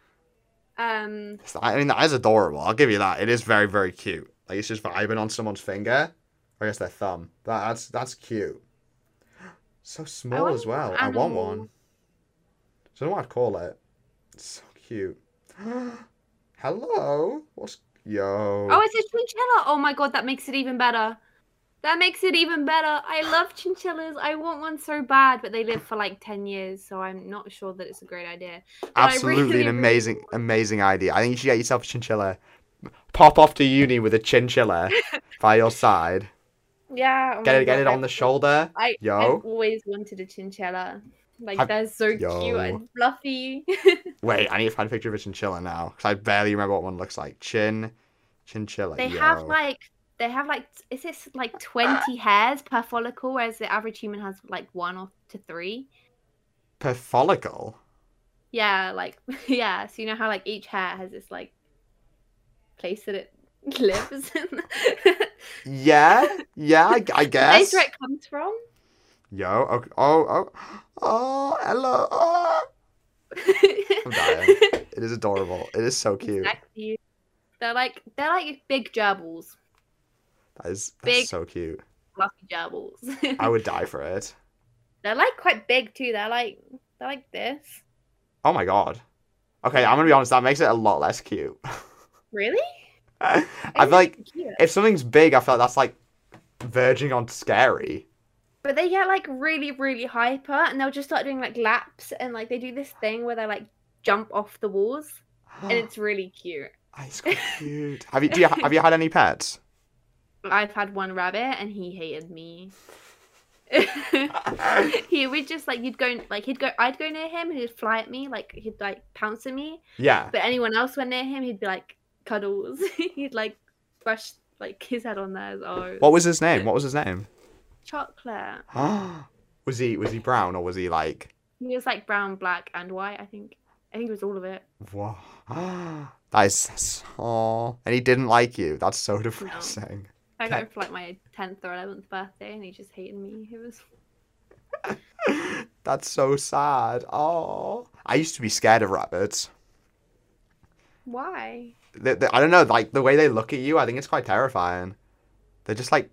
Um. I mean, that is adorable. I'll give you that. It is very, very cute. Like it's just vibing on someone's finger. Or I guess their thumb. That, that's that's cute. So small as well. I want one. So I don't know what I'd call it. It's so cute. Hello. What's yo? Oh, it's a chinchilla. Oh my god, that makes it even better. That makes it even better. I love chinchillas. I want one so bad, but they live for like ten years, so I'm not sure that it's a great idea. But absolutely really, an amazing, really... amazing idea. I think you should get yourself a chinchilla. Pop off to uni with a chinchilla by your side. Yeah. Oh get it, get it on the shoulder. I, yo. I've always wanted a chinchilla. Like I've, they're so yo. cute and fluffy. Wait, I need to find a picture of a chinchilla now because I barely remember what one looks like. Chin, chinchilla. They yo. have like they have like is this like twenty hairs per follicle, whereas the average human has like one or to three. Per follicle. Yeah, like yeah. So you know how like each hair has this like place that it lives in. yeah, yeah, I, I guess. The place where it comes from. Yo, okay, oh, oh, oh, hello. Oh. I'm dying. It is adorable. It is so cute. Exactly. They're like they're like big gerbils. That is that's big, so cute. Fluffy gerbils. I would die for it. They're like quite big too. They're like they're like this. Oh my god. Okay, I'm gonna be honest. That makes it a lot less cute. Really? I, I feel like if something's big, I feel like that's like verging on scary. But they get like really, really hyper, and they'll just start doing like laps, and like they do this thing where they like jump off the walls, and it's really cute. It's quite cute. Have you do you have you had any pets? I've had one rabbit, and he hated me. He would just like you'd go like he'd go I'd go near him, and he'd fly at me, like he'd like pounce at me. Yeah. But anyone else went near him, he'd be like. Cuddles. He'd like brush like his head on theirs. Oh. What was his name? What was his name? Chocolate. was he was he brown or was he like? He was like brown, black, and white. I think. I think it was all of it. Wow. That is. Oh. And he didn't like you. That's so depressing. No. I got him for like my tenth or eleventh birthday, and he just hated me. It was. That's so sad. Oh. I used to be scared of rabbits. Why? The, the, I don't know, like, the way they look at you, I think it's quite terrifying. They're just, like...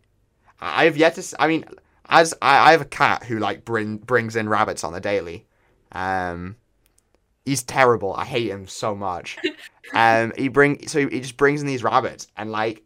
I have yet to... I mean, as I, I have a cat who, like, bring, brings in rabbits on the daily. Um, he's terrible. I hate him so much. um, he bring So he just brings in these rabbits. And, like...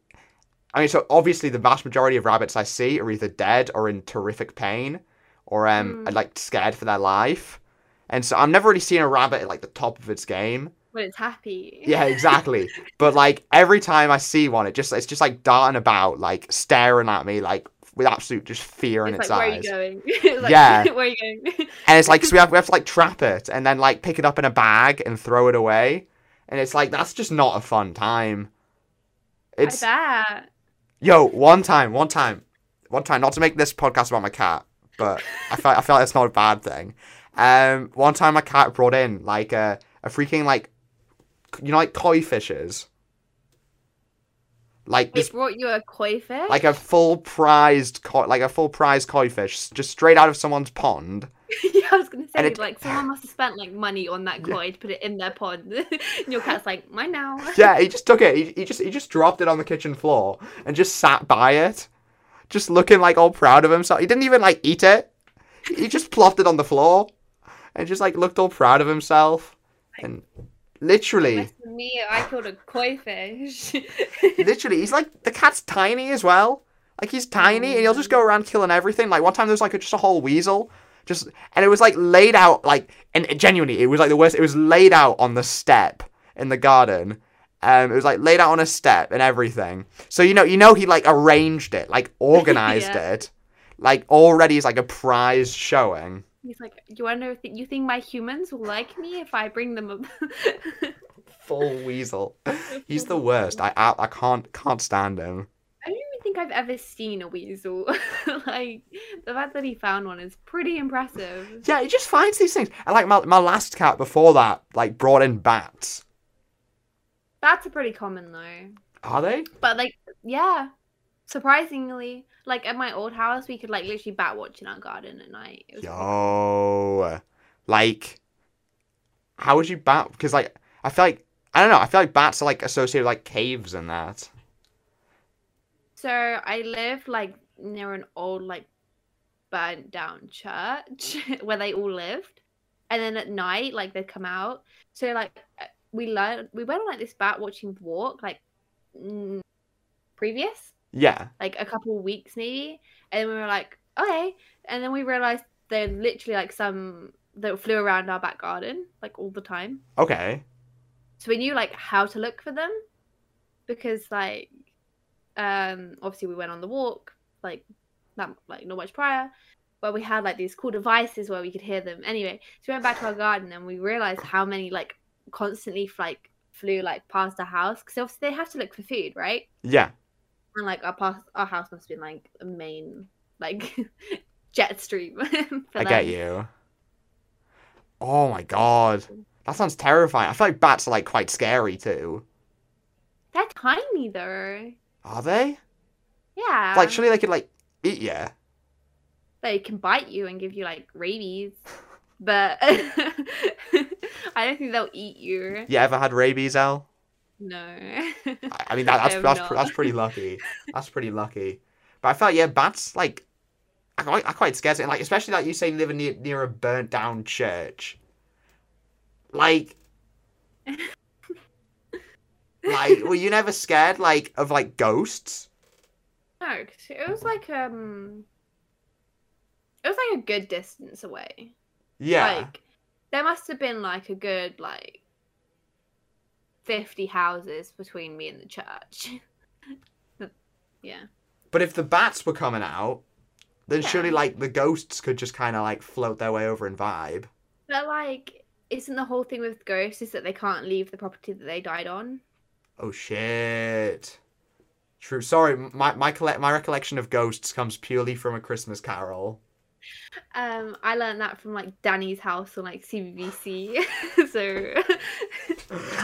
I mean, so, obviously, the vast majority of rabbits I see are either dead or in terrific pain. Or, um, mm. are, like, scared for their life. And so I've never really seen a rabbit at, like, the top of its game. When it's happy. Yeah, exactly. But like every time I see one, it just it's just like darting about, like staring at me, like with absolute just fear in its eyes. Where are you going? Like, yeah. Where are you going? And it's like so we have we have to like trap it and then like pick it up in a bag and throw it away, and it's like that's just not a fun time. It's. I bet. Yo, one time, one time, one time. Not to make this podcast about my cat, but I feel I feel like it's not a bad thing. Um, one time my cat brought in like a a freaking like. You know, like koi fishes. Like they brought you a koi fish. Like a full prized, koi, like a full prized koi fish, just straight out of someone's pond. Yeah, I was gonna say, it, like someone must have spent like money on that koi yeah. to put it in their pond. And your cat's like, mine now. Yeah, he just took it. He, he just he just dropped it on the kitchen floor and just sat by it, just looking like all proud of himself. He didn't even like eat it. He just plopped it on the floor and just like looked all proud of himself. And literally, me, I killed a koi fish. Literally, he's like, the cat's tiny as well. Like, he's tiny, and he'll just go around killing everything. Like, one time there was like a, just a whole weasel, just and it was like laid out like, and genuinely, it was like the worst. It was laid out on the step in the garden. Um, it was like laid out on a step and everything. So you know, you know, he like arranged it, like organized yeah. it, like already is like a prize showing. He's like, you wonder if th- you think my humans will like me if I bring them a full weasel. He's the worst. I, I I can't can't stand him. I don't even think I've ever seen a weasel. Like, the fact that he found one is pretty impressive. Yeah, he just finds these things. And like my my last cat before that, like, brought in bats. Bats are pretty common though. Are they? But like, yeah. Surprisingly, like at my old house, we could like literally bat watch in our garden at night. It was Yo, cool. Like, how would you bat? Because like, I feel like I don't know. I feel like bats are like associated with like caves and that. So I live like near an old like burnt down church where they all lived, and then at night like they'd come out. So like we learned we went on like this bat watching walk like n- previous. Yeah. Like a couple of weeks maybe. And we were like, okay. And then we realized they're literally like some that flew around our back garden like all the time. Okay. So we knew like how to look for them because like um obviously we went on the walk like not like not much prior where we had like these cool devices where we could hear them. Anyway, so we went back to our garden and we realized how many like constantly like flew like past our house because obviously they have to look for food, right? Yeah. And, like, our past, our house must have been, like, a main, like, jet stream. For I them. Get you. Oh, my God. That sounds terrifying. I feel like bats are, like, quite scary, too. They're tiny, though. Are they? Yeah. Like, surely they could, like, eat you. They can bite you and give you, like, rabies. But I don't think they'll eat you. You ever had rabies, Elle? No. I mean, that, that's that's, that's pretty lucky. That's pretty lucky. But I felt, yeah, bats, like, I quite, I quite scared it. Like, especially, like, you say living near, near a burnt-down church. Like, like, were you never scared, like, of, like, ghosts? No, because it was, like, um, it was, like, a good distance away. Yeah. Like, there must have been, like, a good, like, fifty houses between me and the church. Yeah. But if the bats were coming out, then yeah. surely, like, the ghosts could just kind of, like, float their way over and vibe. But, like, isn't the whole thing with ghosts is that they can't leave the property that they died on? Oh, shit. True. Sorry, my my, colle- my recollection of ghosts comes purely from A Christmas Carol. Um, I learned that from, like, Danny's house on, like, C B B C. So...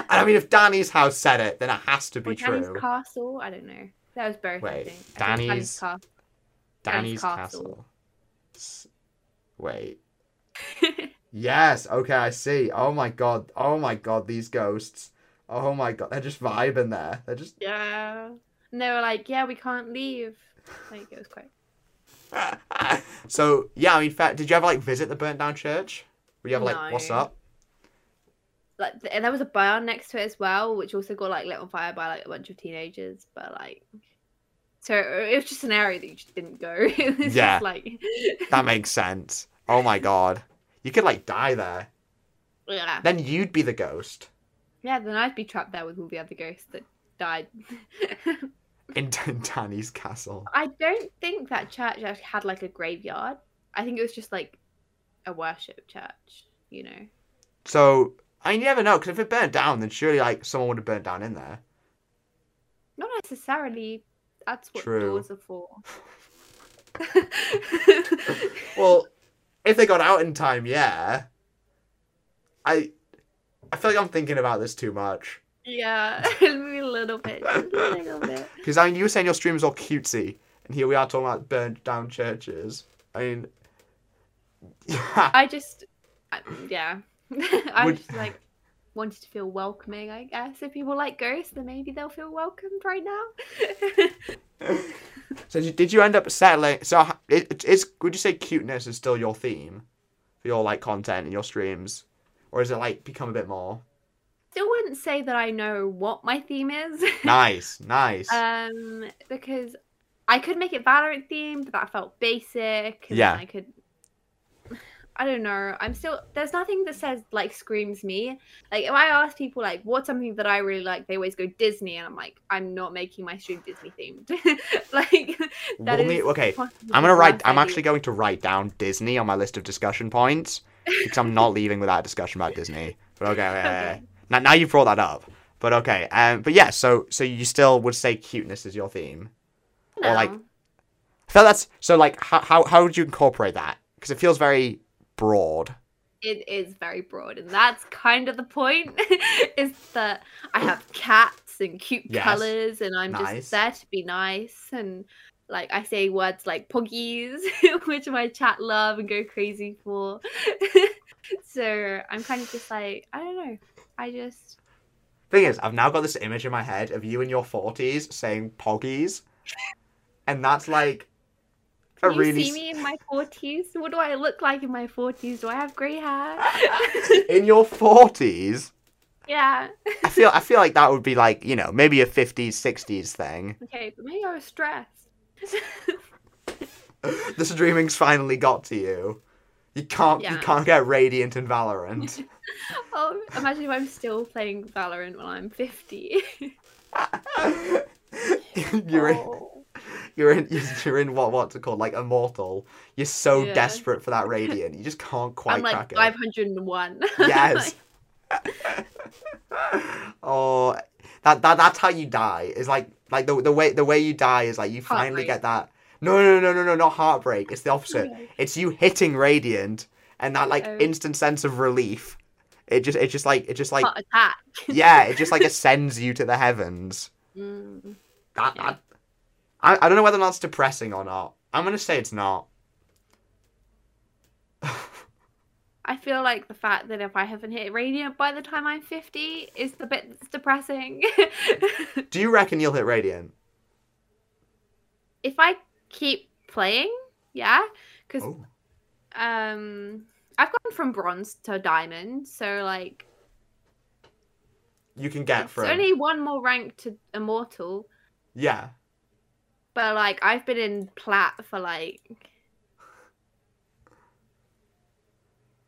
I mean, if Danny's house said it, then it has to be like true. Danny's castle? I don't know. That was both, Wait, I think. I Danny's... Think Danny's, Danny's castle. castle. Wait. Yes, okay, I see. Oh, my God. Oh, my God, these ghosts. Oh, my God. They're just vibing there. They're just... Yeah. And they were like, yeah, we can't leave. Like, it was quite... So, yeah, I mean, fair, did you ever, like, visit the burnt-down church? Were you ever, like, no. What's up? Like, there was a barn next to it as well, which also got, like, lit on fire by, like, a bunch of teenagers. But, like, so it was just an area that you just didn't go. It was yeah. Just, like... That makes sense. Oh, my God. You could, like, die there. Yeah. Then you'd be the ghost. Yeah, then I'd be trapped there with all the other ghosts that died. In Danny's castle. I don't think that church actually had, like, a graveyard. I think it was just, like, a worship church, you know? So, I mean, you never know, because if it burnt down, then surely, like, someone would have burnt down in there. Not necessarily. That's what True. Doors are for. Well, if they got out in time, yeah. I, I feel like I'm thinking about this too much. Yeah, maybe a little bit. Just a little bit. Because, I mean, you were saying your stream is all cutesy, and here we are talking about burnt down churches. I mean... Yeah. I just... I, yeah. I was Would... just like, wanted to feel welcoming, I guess. If people like ghosts, then maybe they'll feel welcomed right now. So did you end up settling? So it, it's, would you say cuteness is still your theme for your like content and your streams, or is it like become a bit more? Still wouldn't say that I know what my theme is. Nice, nice. Um, because I could make it Valorant themed, but that felt basic. And yeah. I could. I don't know. I'm still, there's nothing that says like screams me. Like if I ask people like what's something that I really like, they always go Disney, and I'm like, I'm not making my stream Disney themed. Like that we'll is need, okay. I'm gonna write. I'm idea. actually going to write down Disney on my list of discussion points because I'm not leaving without a discussion about Disney. But okay, okay. okay. Now now you brought that up. But okay. Um. But yeah. So so you still would say cuteness is your theme, no. or like? So that's so like how how how would you incorporate that? Because it feels very broad. It is very broad, and that's kind of the point. Is that I have cats and cute yes. colors, and I'm nice. just there to be nice, and like I say words like poggies, which my chat love and go crazy for. So I'm kind of just like, I don't know, I just thing is I've now got this image in my head of you in your forties saying poggies, and that's like, Can you really... see me in my forties? What do I look like in my forties? Do I have grey hair? In your forties? Yeah. I feel I feel like that would be like, you know, maybe a fifties, sixties thing. Okay, but maybe I was stressed. The streaming's finally got to you. You can't yeah. you can't get radiant in Valorant. Oh, imagine if I'm still playing Valorant when I'm fifty. You're oh. in... You're in, you're in what, what's it called, like, immortal. You're so yeah. desperate for that radiant. You just can't quite like crack it. I'm, like, five hundred and one. Yes. Oh, that, that that's how you die. It's, like, like the the way the way you die is, like, you finally get that. No, no, no, no, no, not heartbreak. It's the opposite. Okay. It's you hitting radiant and that, like, oh. instant sense of relief. It just, it just like, it just, like... Heart attack. Yeah, it just, like, ascends you to the heavens. Mm. That, yeah. that... I, I don't know whether or not it's depressing or not. I'm going to say it's not. I feel like the fact that if I haven't hit radiant by the time I'm fifty is the bit that's depressing. Do you reckon you'll hit radiant? If I keep playing, yeah. Because oh. um, I've gone from bronze to diamond, so like... You can get it's from... It's only one more rank to immortal. Yeah. But, like, I've been in plat for, like,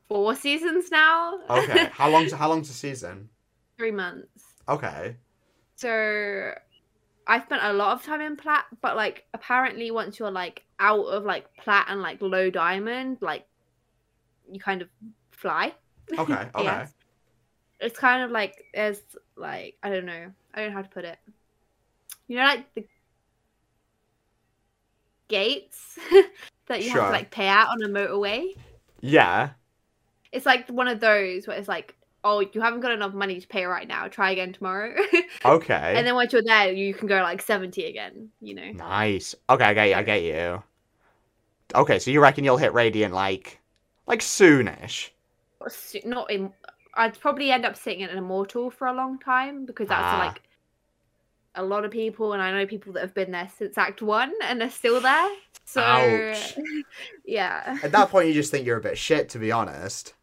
four seasons now. Okay. How long's, how long's a season? Three months. Okay. So, I've spent a lot of time in plat, but, like, apparently once you're, like, out of, like, plat and, like, low diamond, like, you kind of fly. Okay, okay. Yes. It's kind of like, there's, like, I don't know. I don't know how to put it. You know, like, the... gates that you sure. have to like pay out on a motorway. Yeah. It's like one of those where it's like, oh, you haven't got enough money to pay right now. Try again tomorrow. Okay. And then once you're there, you can go like seventy again, you know. Nice. Okay, I get you. I get you. Okay, so you reckon you'll hit radiant like, like soonish? Not in. I'd probably end up sitting in immortal for a long time because that's ah. like. A lot of people, and I know people that have been there since Act One and are still there. So, ouch. Yeah. At that point, you just think you're a bit shit, to be honest.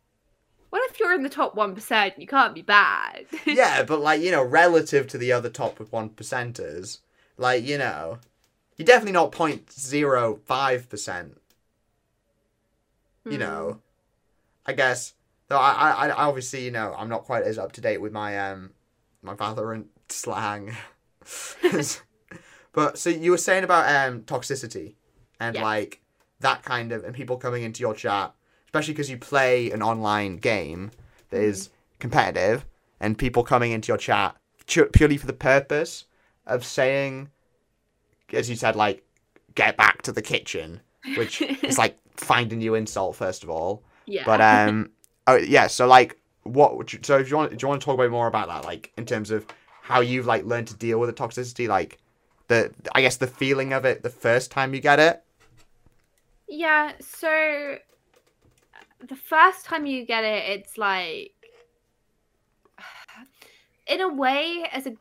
What if you're in the top one percent? You can't be bad. Yeah, but like you know, relative to the other top one percenters, like you know, you're definitely not point zero five percent. You know, I guess though. I, I, I obviously you know I'm not quite as up to date with my um my Valorant slang. But so you were saying about um toxicity and yes. like that kind of and people coming into your chat, especially because you play an online game that mm-hmm. is competitive, and people coming into your chat purely for the purpose of saying, as you said, like get back to the kitchen, which is like find a new insult first of all. Yeah. But um oh yeah, so like what would you, so if you want do you want to talk about more about that, like in terms of how you've like learned to deal with the toxicity, like the I guess the feeling of it the first time you get it. Yeah, so the first time you get it, it's like in a way, as a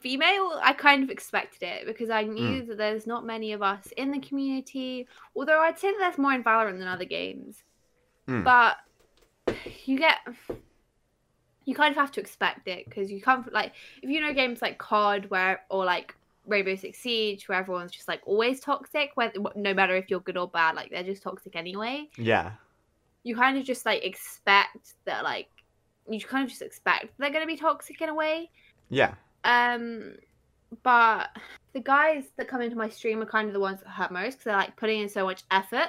female, I kind of expected it because I knew mm. that there's not many of us in the community, although I'd say that there's more in Valorant than other games. Mm. But you get... You kind of have to expect it because you can't, like, if you know games like C O D where, or like Rainbow Six Siege where everyone's just like always toxic, where no matter if you're good or bad, like they're just toxic anyway. Yeah. You kind of just like expect that, like, you kind of just expect they're going to be toxic in a way. Yeah. Um, but the guys that come into my stream are kind of the ones that hurt most because they're like putting in so much effort.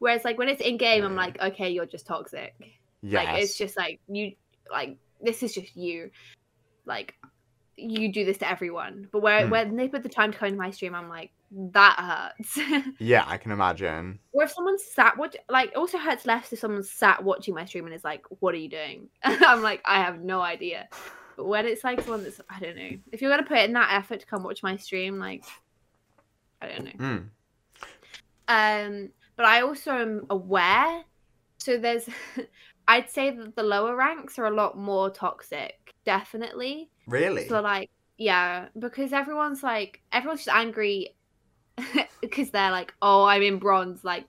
Whereas like when it's in game, mm. I'm like, okay, you're just toxic. Yes. Like it's just like you. Like, this is just you. Like, you do this to everyone. But where, mm. when they put the time to come into my stream, I'm like, that hurts. Yeah, I can imagine. Or if someone sat watch, like, it also hurts less if someone sat watching my stream and is like, what are you doing? I'm like, I have no idea. But when it's like someone that's, I don't know. If you're going to put in that effort to come watch my stream, like, I don't know. Mm. Um, but I also am aware. So there's... I'd say that the lower ranks are a lot more toxic, definitely. Really? So, like, yeah, because everyone's, like, everyone's just angry because they're like, oh, I'm in bronze, like,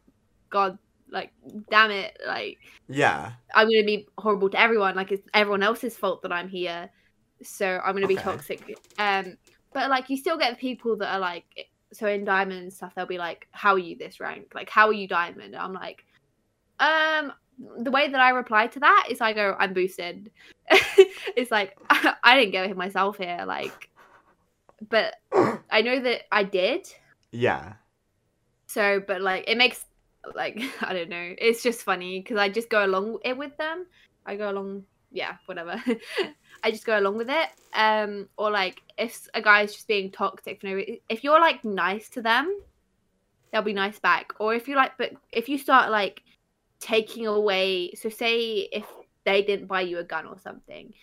God, like, damn it, like... Yeah. I'm going to be horrible to everyone, like, it's everyone else's fault that I'm here, so I'm going to okay. be toxic. Um, But, like, you still get people that are, like, so in diamond and stuff, they'll be like, how are you this rank? Like, how are you diamond? And I'm like, um... the way that I reply to that is I go, I'm boosted. It's like, I, I didn't get it myself here. Like, but I know that I did. Yeah. So, but like, it makes, like, I don't know. It's just funny because I just go along it with them. I go along, yeah, whatever. I just go along with it. Um, or like, if a guy's just being toxic for no reason, if you're like nice to them, they'll be nice back. Or if you like, but if you start like, taking away, so say if they didn't buy you a gun or something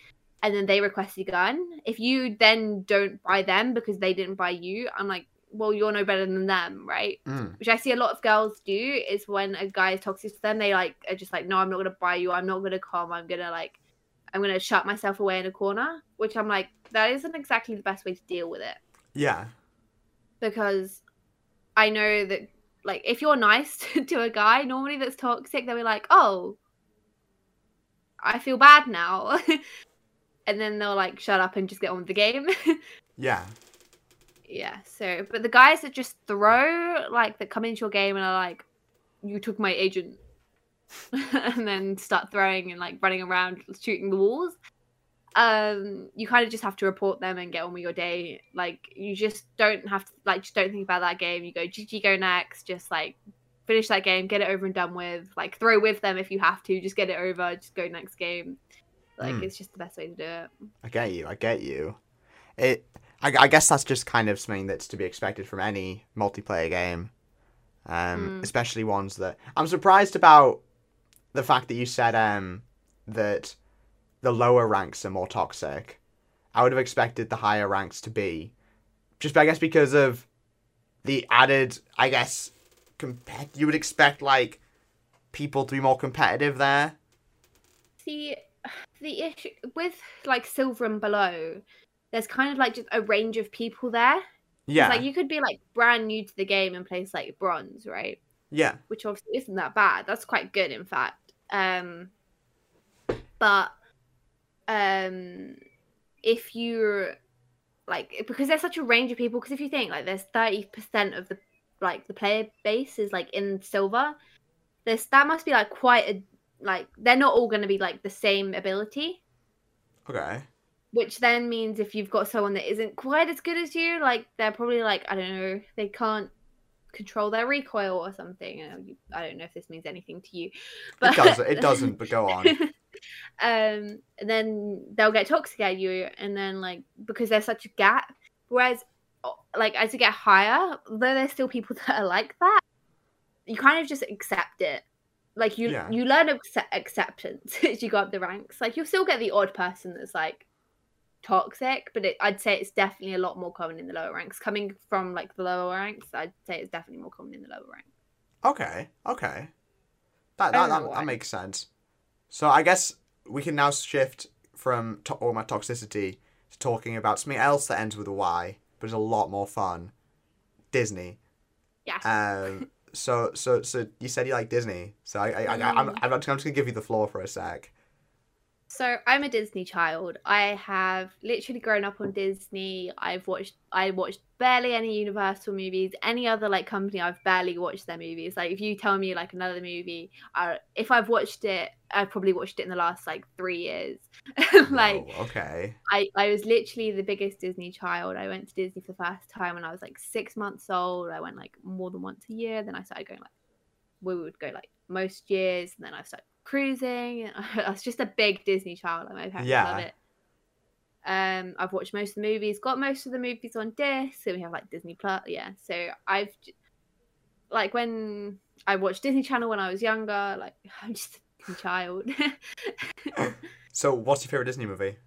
and then they request a gun, if you then don't buy them because they didn't buy you, I'm like, well, you're no better than them, right? mm. Which I see a lot of girls do is when a guy is toxic to them, they like are just like, no, I'm not gonna buy you, I'm not gonna come, I'm gonna like I'm gonna shut myself away in a corner, which I'm like, that isn't exactly the best way to deal with it. Yeah, because I know that, like, if you're nice to a guy, normally that's toxic, they'll be like, oh, I feel bad now. And then they'll, like, shut up and just get on with the game. Yeah. Yeah, so, but the guys that just throw, like, that come into your game and are like, you took my agent. And then start throwing and, like, running around, shooting the walls. Um, you kind of just have to report them and get on with your day. Like, you just don't have to, like, just don't think about that game. You go, G G, go next. Just, like, finish that game, get it over and done with. Like, throw with them if you have to. Just get it over. Just go next game. Like, mm. it's just the best way to do it. I get you. I get you. It. I, I guess that's just kind of something that's to be expected from any multiplayer game. Um, mm. Especially ones that... I'm surprised about the fact that you said um that... the lower ranks are more toxic. I would have expected the higher ranks to be. Just, I guess, because of the added, I guess, compet- you would expect, like, people to be more competitive there. See, the issue with, like, silver and below, there's kind of, like, just a range of people there. Yeah. Like, you could be, like, brand new to the game and place, like, bronze, right? Yeah. Which obviously isn't that bad. That's quite good, in fact. Um, but... Um, if you're like, because there's such a range of people, because if you think like there's thirty percent of the, like the player base is like in silver, there's, that must be like quite a, like, they're not all going to be like the same ability. Okay. Which then means if you've got someone that isn't quite as good as you, like they're probably like, I don't know, they can't control their recoil or something. I don't know if this means anything to you. But... It doesn't, it doesn't, but go on. Um, and then they'll get toxic at you, and then like because there's such a gap. Whereas, like as you get higher, though there's still people that are like that. You kind of just accept it. Like you, yeah. you learn acceptance as you go up the ranks. Like you'll still get the odd person that's like toxic, but it, I'd say it's definitely a lot more common in the lower ranks. Coming from like the lower ranks, I'd say it's definitely more common in the lower ranks. Okay, okay, that that that, that makes sense. So I guess we can now shift from to all my toxicity to talking about something else that ends with a Y, but it's a lot more fun. Disney. Yes. Um, so so so you said you like Disney. So I, I, mm. I I'm I'm just gonna give you the floor for a sec. So I'm a Disney child. I have literally grown up on Disney. I've watched I watched barely any Universal movies. Any other like company, I've barely watched their movies. Like if you tell me like another movie, uh, if I've watched it, I've probably watched it in the last like three years. Like oh, okay, I I was literally the biggest Disney child. I went to Disney for the first time when I was like six months old. I went like more than once a year. Then I started going like we would go like most years, and then I started cruising. I was just a big Disney child. Like my parents yeah. love it. Um, I've watched most of the movies, got most of the movies on disc, and we have like Disney Plus. Yeah, so I've like when I watched Disney Channel when I was younger. Like I'm just a Disney child. So, what's your favorite Disney movie?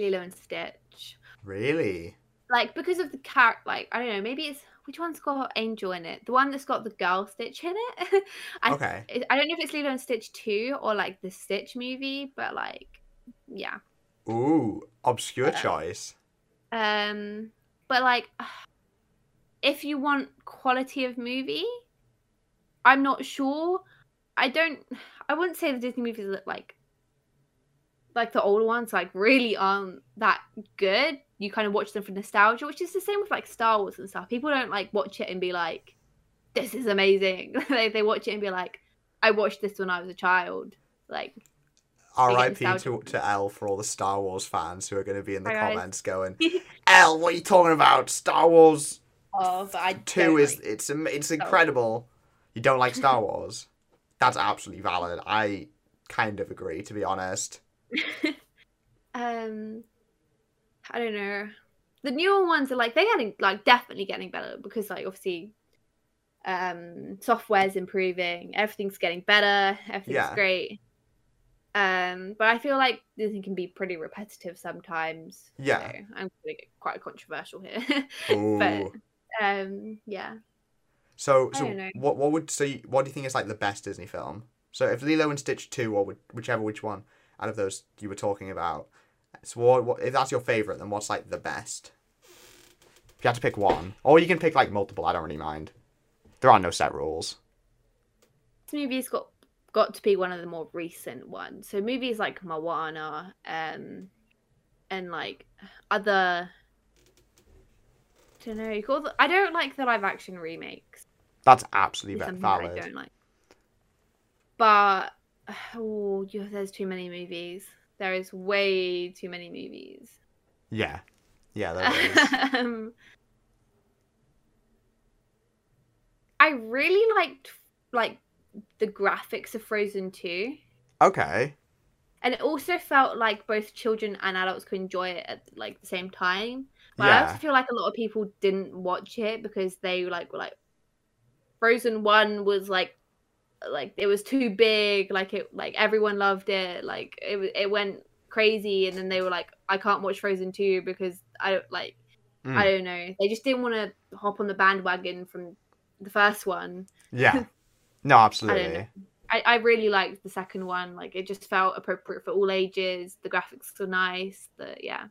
Lilo and Stitch. Really? Like because of the character. Like I don't know. Maybe it's. Which one's got Angel in it? The one that's got the girl Stitch in it? I, okay. I don't know if it's Lilo and Stitch two or, like, the Stitch movie, but, like, yeah. Ooh, obscure uh, choice. Um, but, like, if you want quality of movie, I'm not sure. I don't... I wouldn't say the Disney movies look like... Like, the older ones, like, really aren't that good. You kind of watch them for nostalgia, which is the same with like Star Wars and stuff. People don't like watch it and be like, this is amazing. they, they watch it and be like, I watched this when I was a child. Like, R I P to, to L for all the Star Wars fans who are going to be in the Hi comments guys. Going, L, what are you talking about? Star Wars oh, but I two is, like it's, it's incredible. You don't like Star Wars? That's absolutely valid. I kind of agree, to be honest. um... I don't know. The newer ones are like they're getting like definitely getting better because like obviously, um, software's improving, everything's getting better, everything's yeah. great. Um, but I feel like Disney can be pretty repetitive sometimes. Yeah, so I'm gonna get quite controversial here. but um, yeah. So so what what would so you, what do you think is like the best Disney film? So if Lilo and Stitch two or whichever which one out of those you were talking about. So what, what, if that's your favourite, then what's, like, the best? If you had to pick one. Or you can pick, like, multiple. I don't really mind. There are no set rules. This movie's got, got to be one of the more recent ones. So movies like Moana um, and, like, other... I don't know. You call the, I don't like the live-action remakes. That's absolutely valid. That I don't like. But, oh, there's too many movies. There is way too many movies. Yeah. Yeah, there is. um, I really liked, like, the graphics of Frozen two. Okay. And it also felt like both children and adults could enjoy it at, like, the same time. But yeah. I also feel like a lot of people didn't watch it because they, like, were like... Frozen one was, like... like it was too big, like it like everyone loved it, like it it went crazy, and then they were like, I can't watch Frozen two because I don't like mm. I don't know, they just didn't want to hop on the bandwagon from the first one. Yeah, no, absolutely. I, don't know. I, I really liked the second one, like it just felt appropriate for all ages, the graphics were nice, the yeah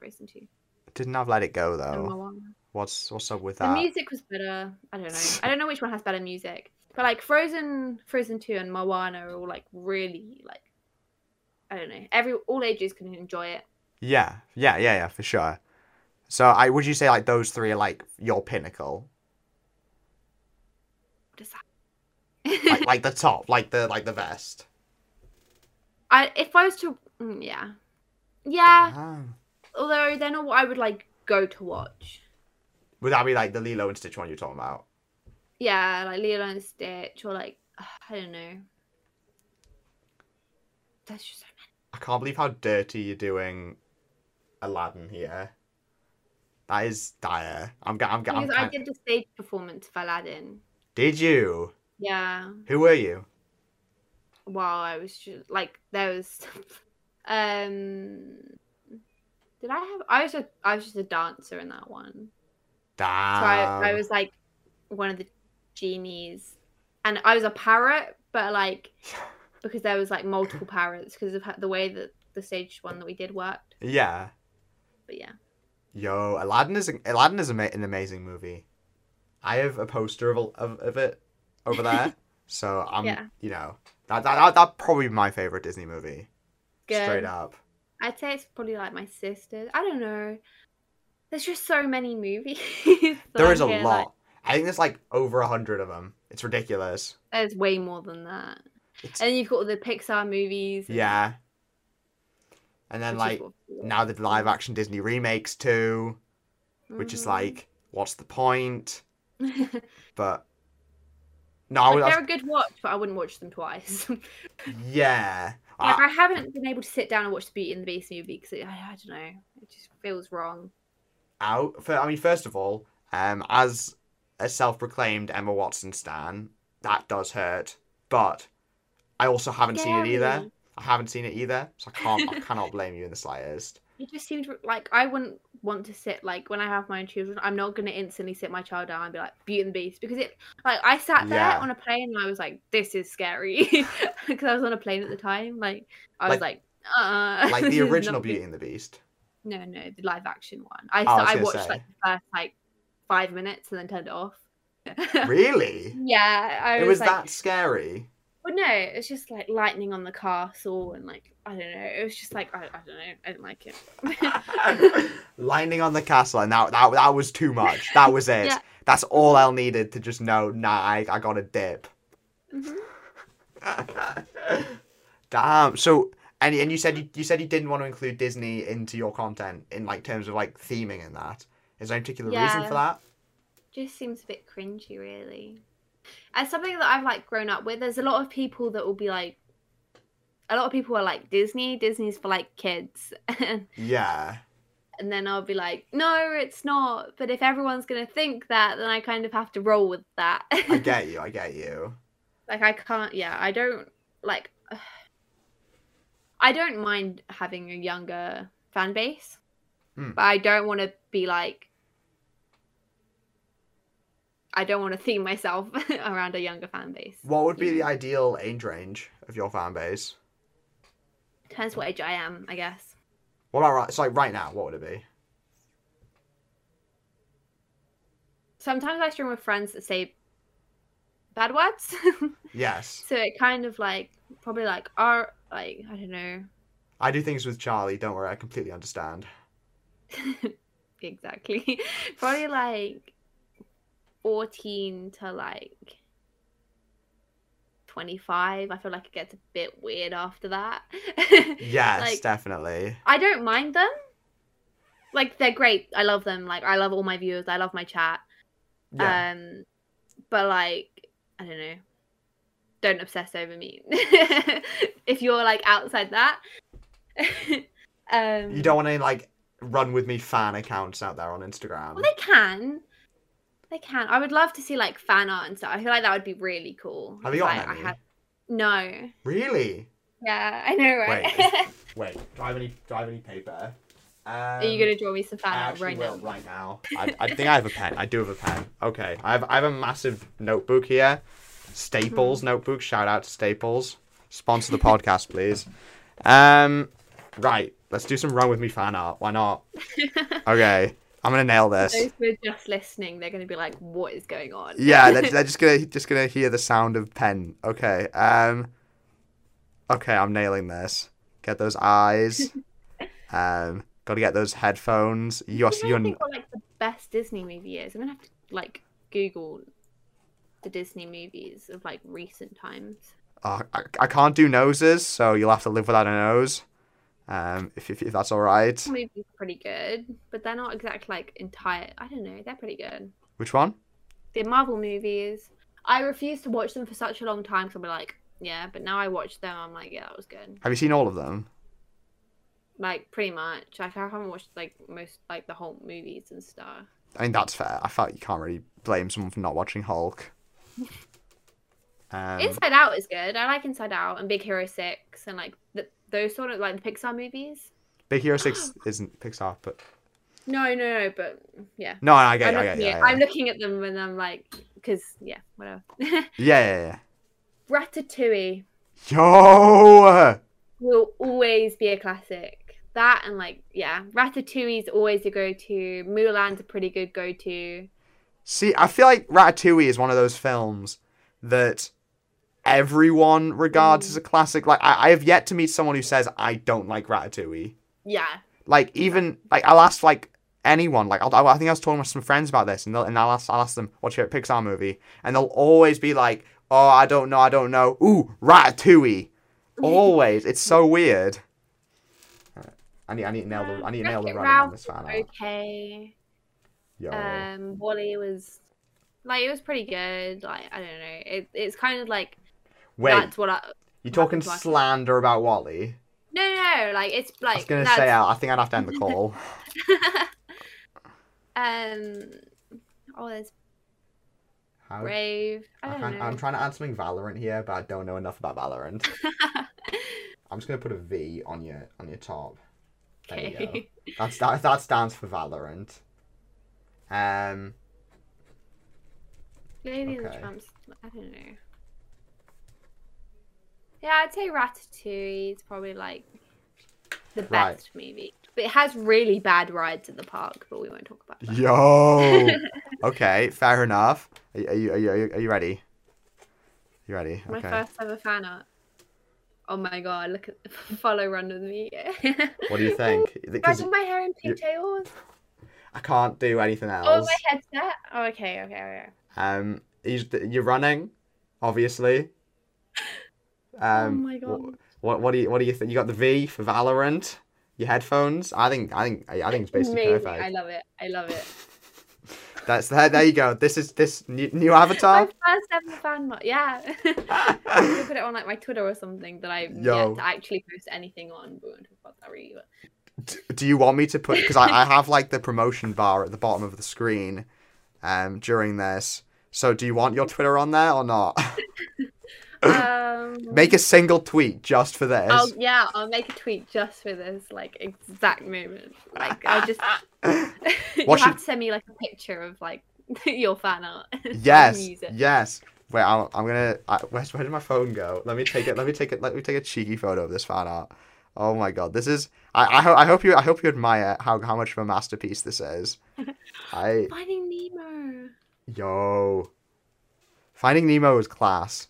Frozen two didn't have Let It Go though. What's what's up with that? The music was better. I don't know. I don't know which one has better music. But like Frozen, Frozen two, and Moana are all like really like I don't know. Every all ages can enjoy it. Yeah, yeah, yeah, yeah, for sure. So I would you say like those three are like your pinnacle? What is that? like, like the top, like the like the best. I if I was to yeah, yeah. Damn. Although they're not what I would like go to watch. Would that be like the Lilo and Stitch one you're talking about? Yeah, like Lilo and Stitch, or like, I don't know. That's just so many. I can't believe how dirty you're doing Aladdin here. That is dire. I'm I'm, I'm Because I'm, I did the stage performance of Aladdin. Did you? Yeah. Who were you? Well, I was just, like, there was, um, did I have, I was just, I was just a dancer in that one. Damn. So I, I was like, one of the genies, and I was a parrot, but like because there was like multiple parents because of the way that the stage one that we did worked. Yeah. But yeah. Yo, Aladdin is Aladdin is an amazing movie. I have a poster of of, of it over there, so I'm yeah. you know that that that probably my favorite Disney movie. Good. Straight up. I'd say it's probably like my sister's. I don't know. There's just so many movies. There is a lot. Like... I think there's like over a hundred of them. It's ridiculous. There's way more than that. It's... And then you've got all the Pixar movies. And... Yeah. And then which like now the live action Disney remakes too, which mm-hmm. is like, what's the point? But no, like, I would, they're a good watch, but I wouldn't watch them twice. Yeah. Like, I haven't been able to sit down and watch the Beauty and the Beast movie because I, I don't know, it just feels wrong. Out for, I mean, first of all, um, as a self-proclaimed Emma Watson stan, that does hurt. But I also haven't Scary. seen it either. I haven't seen it either, so I can't. I cannot blame you in the slightest. It just seemed like I wouldn't want to sit like when I have my own children. I'm not gonna instantly sit my child down and be like Beauty and the Beast because it like I sat there yeah. on a plane and I was like, this is scary because I was on a plane at the time. Like I was like, like uh, like the original Beauty and the Beast. No, no, the live action one. I oh, I, I watched say. like the first like five minutes and then turned it off. Really? Yeah. I it was, was like, that scary. Well, no, it was just like lightning on the castle and like I don't know. It was just like I, I don't know. I didn't like it. Lightning on the castle, and that that that was too much. That was it. Yeah. That's all I needed to just know. Nah, I I got a dip. Mm-hmm. Damn. So. And and you said you, you said you didn't want to include Disney into your content in like terms of like theming and that. Is there any particular yeah, reason for that? Just seems a bit cringy, really. As something that I've like grown up with, there's a lot of people that will be like, a lot of people are like Disney. Disney's for like kids. Yeah. And then I'll be like, no, it's not. But if everyone's gonna think that, then I kind of have to roll with that. I get you. I get you. Like I can't. Yeah, I don't like. I don't mind having a younger fan base, mm. but I don't want to be like, I don't want to theme myself around a younger fan base. What would be yeah. the ideal age range of your fan base? Depends what age I am, I guess. What about, so like right now, what would it be? Sometimes I stream with friends that say bad words. Yes. So it kind of like, probably like our... Like, I don't know. I do things with Charlie. Don't worry. I completely understand. Exactly. Probably like fourteen to like twenty-five. I feel like it gets a bit weird after that. Yes, like, definitely. I don't mind them. Like, they're great. I love them. Like, I love all my viewers. I love my chat. Yeah. Um, but like, I don't know. Don't obsess over me. If you're like outside that, um, you don't want any like Run With Me fan accounts out there on Instagram. Well, they can, they can. I would love to see like fan art and stuff. I feel like that would be really cool. Have you got like, any? I have... No. Really? Yeah, I know, right? Wait, wait. Do I have any? Do I have any paper? Um, Are you gonna draw me some fan I art right will, now? Right now. I, I think I have a pen. I do have a pen. Okay, I have. I have a massive notebook here. Staples mm-hmm. notebook, shout out to Staples, sponsor the podcast please. Um right, let's do some Run With Me fan art, why not? Okay, I'm gonna nail this. Those who are just listening, they're gonna be like, what is going on? Yeah, they're, they're just gonna just gonna hear the sound of pen. Okay, um okay, I'm nailing this. Get those eyes. um gotta get those headphones. You're, you're... I think what, like, the best Disney movie is, I'm gonna have to like Google the Disney movies of like recent times. Oh, I, I can't do noses, so you'll have to live without a nose. Um, if if, if that's all right. Movies pretty good, but they're not exactly like entire. I don't know, they're pretty good. Which one? The Marvel movies. I refused to watch them for such a long time because I'm like, yeah, but now I watched them. I'm like, yeah, that was good. Have you seen all of them? Like pretty much. Like, I haven't watched like most like the Hulk movies and stuff. I mean, that's fair. I felt you can't really blame someone for not watching Hulk. um, Inside Out is good. I like Inside Out and Big Hero six and like the, those sort of like the Pixar movies. Big Hero six isn't Pixar, but no, no, no, but yeah. No, I get, I'm, I get, yeah, yeah, I'm yeah. looking at them and I'm like, because yeah, whatever. yeah, yeah, yeah. Ratatouille. Yo! Will always be a classic. That and like, yeah, Ratatouille is always a go-to. Mulan's a pretty good go-to. See, I feel like Ratatouille is one of those films that everyone regards mm. as a classic. Like, I, I have yet to meet someone who says, I don't like Ratatouille. Yeah. Like, even, like, I'll ask, like, anyone. Like, I'll, I think I was talking with some friends about this, and, they'll, and I'll, ask, I'll ask them, what's your Pixar movie? And they'll always be like, oh, I don't know, I don't know. Ooh, Ratatouille. Always. It's so weird. All right. I need, I need to nail the, I need to nail the running on this fan. Okay. Yo. Um, Wall-E was, like, it was pretty good. Like, I don't know. It, it's kind of like, wait, that's what I... You're talking slander about Wall-E? No, no, like, it's like... I was going to say, I think I'd have to end the call. um, oh, there's... How? Brave. I don't I know. I'm trying to add something Valorant here, but I don't know enough about Valorant. I'm just gonna put a V on your on your top. There okay. you go. That's that. That stands for Valorant. Um. Maybe okay. the Trumps. I don't know. Yeah, I'd say Ratatouille is probably like the best right. movie, but it has really bad rides at the park. But we won't talk about that. Yo. Okay, fair enough. Are you are you are you, are you ready? You ready? Okay. My first ever fan art. Oh my god! Look at follow Run With Me. What do you think? Back with my hair in pigtails. I can't do anything else. Oh, my headset. Oh, okay, okay, okay. Um, you're running, obviously. Um, oh my god. What what do you what do you think? You got the V for Valorant. Your headphones. I think I think I think it's basically Amazing. perfect. I love it. I love it. That's there. There you go. This is this new, new avatar. My first ever fan mod. Yeah. I'm gonna put it on like my Twitter or something that I've Yo. yet to actually post anything on. But we won't talk about that really. But... Do, do you want me to put? Because I, I have like the promotion bar at the bottom of the screen, um, during this. So do you want your Twitter on there or not? um... Make a single tweet just for this. Oh yeah, I'll make a tweet just for this like exact moment. Like I'll just. you what have should... to send me like a picture of like your fan art. Yes, yes. Wait, I'll, I'm gonna. I, where, where did my phone go? Let me take it. Let me take it. Let me take a cheeky photo of this fan art. Oh my god, this is. I I, ho I hope you I hope you admire how how much of a masterpiece this is. I. Finding Nemo. Yo. Finding Nemo is class.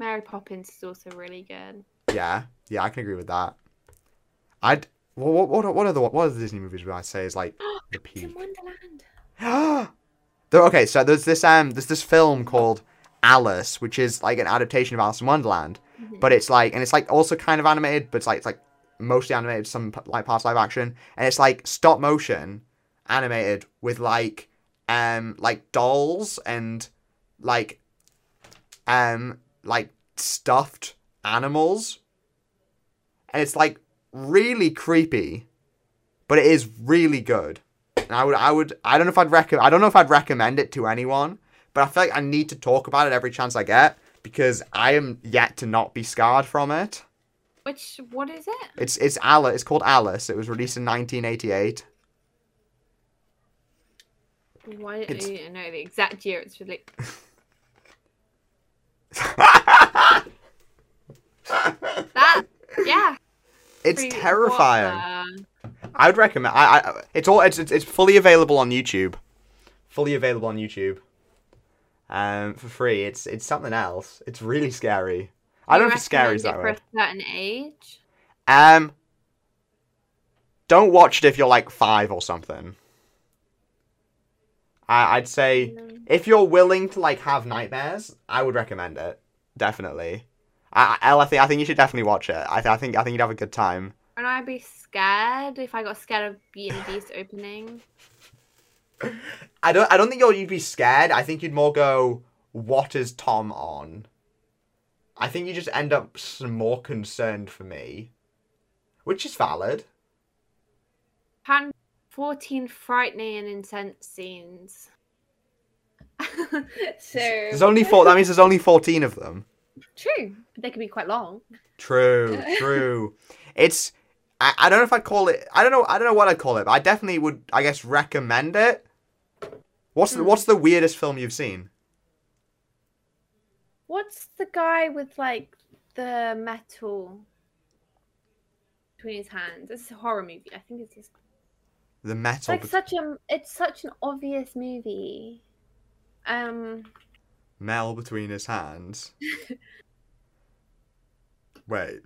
Mary Poppins is also really good. Yeah, yeah, I can agree with that. I'd. What what what other what other Disney movies would I say is like the peak? Alice in Wonderland. Okay, so there's this um there's this film called Alice, which is like an adaptation of Alice in Wonderland, mm-hmm. but it's like and it's like also kind of animated, but it's like it's like mostly animated, some like parts live action, and it's like stop motion animated with like um like dolls and like um like stuffed animals, and it's like. Really creepy, but it is really good. And I would, I would, I don't know if I'd recommend. I don't know if I'd recommend it to anyone, but I feel like I need to talk about it every chance I get because I am yet to not be scarred from it. Which what is it? It's it's Alice. It's called Alice. It was released in nineteen eighty-eight. Why don't it's... you know the exact year it's released? that yeah. It's Pretty terrifying. Water. I would recommend. I, I. It's all. It's. It's fully available on YouTube. Fully available on YouTube. Um, for free. It's. It's something else. It's really scary. I don't know if it's scary is that way. For a certain age. Um. Don't watch it if you're like five or something. I. I'd say no. If you're willing to like have nightmares, I would recommend it. Definitely. I, Elle, I think I think you should definitely watch it. I, th I think I think you'd have a good time. And I'd be scared if I got scared of Beauty and the Beast opening. I don't I don't think you'd be scared. I think you'd more go, what is Tom on? I think you just end up more concerned for me, which is valid. Pan fourteen frightening and intense scenes. So there's only four. That means there's only fourteen of them. True, but they can be quite long. True, true. It's I, I don't know if I'd call it. I don't know. I don't know what I'd call it. But I definitely would. I guess recommend it. What's mm. the What's the weirdest film you've seen? What's the guy with like the metal between his hands. It's a horror movie. I think it's just the metal. It's like such a, it's such an obvious movie. Um. Mel between his hands. Wait.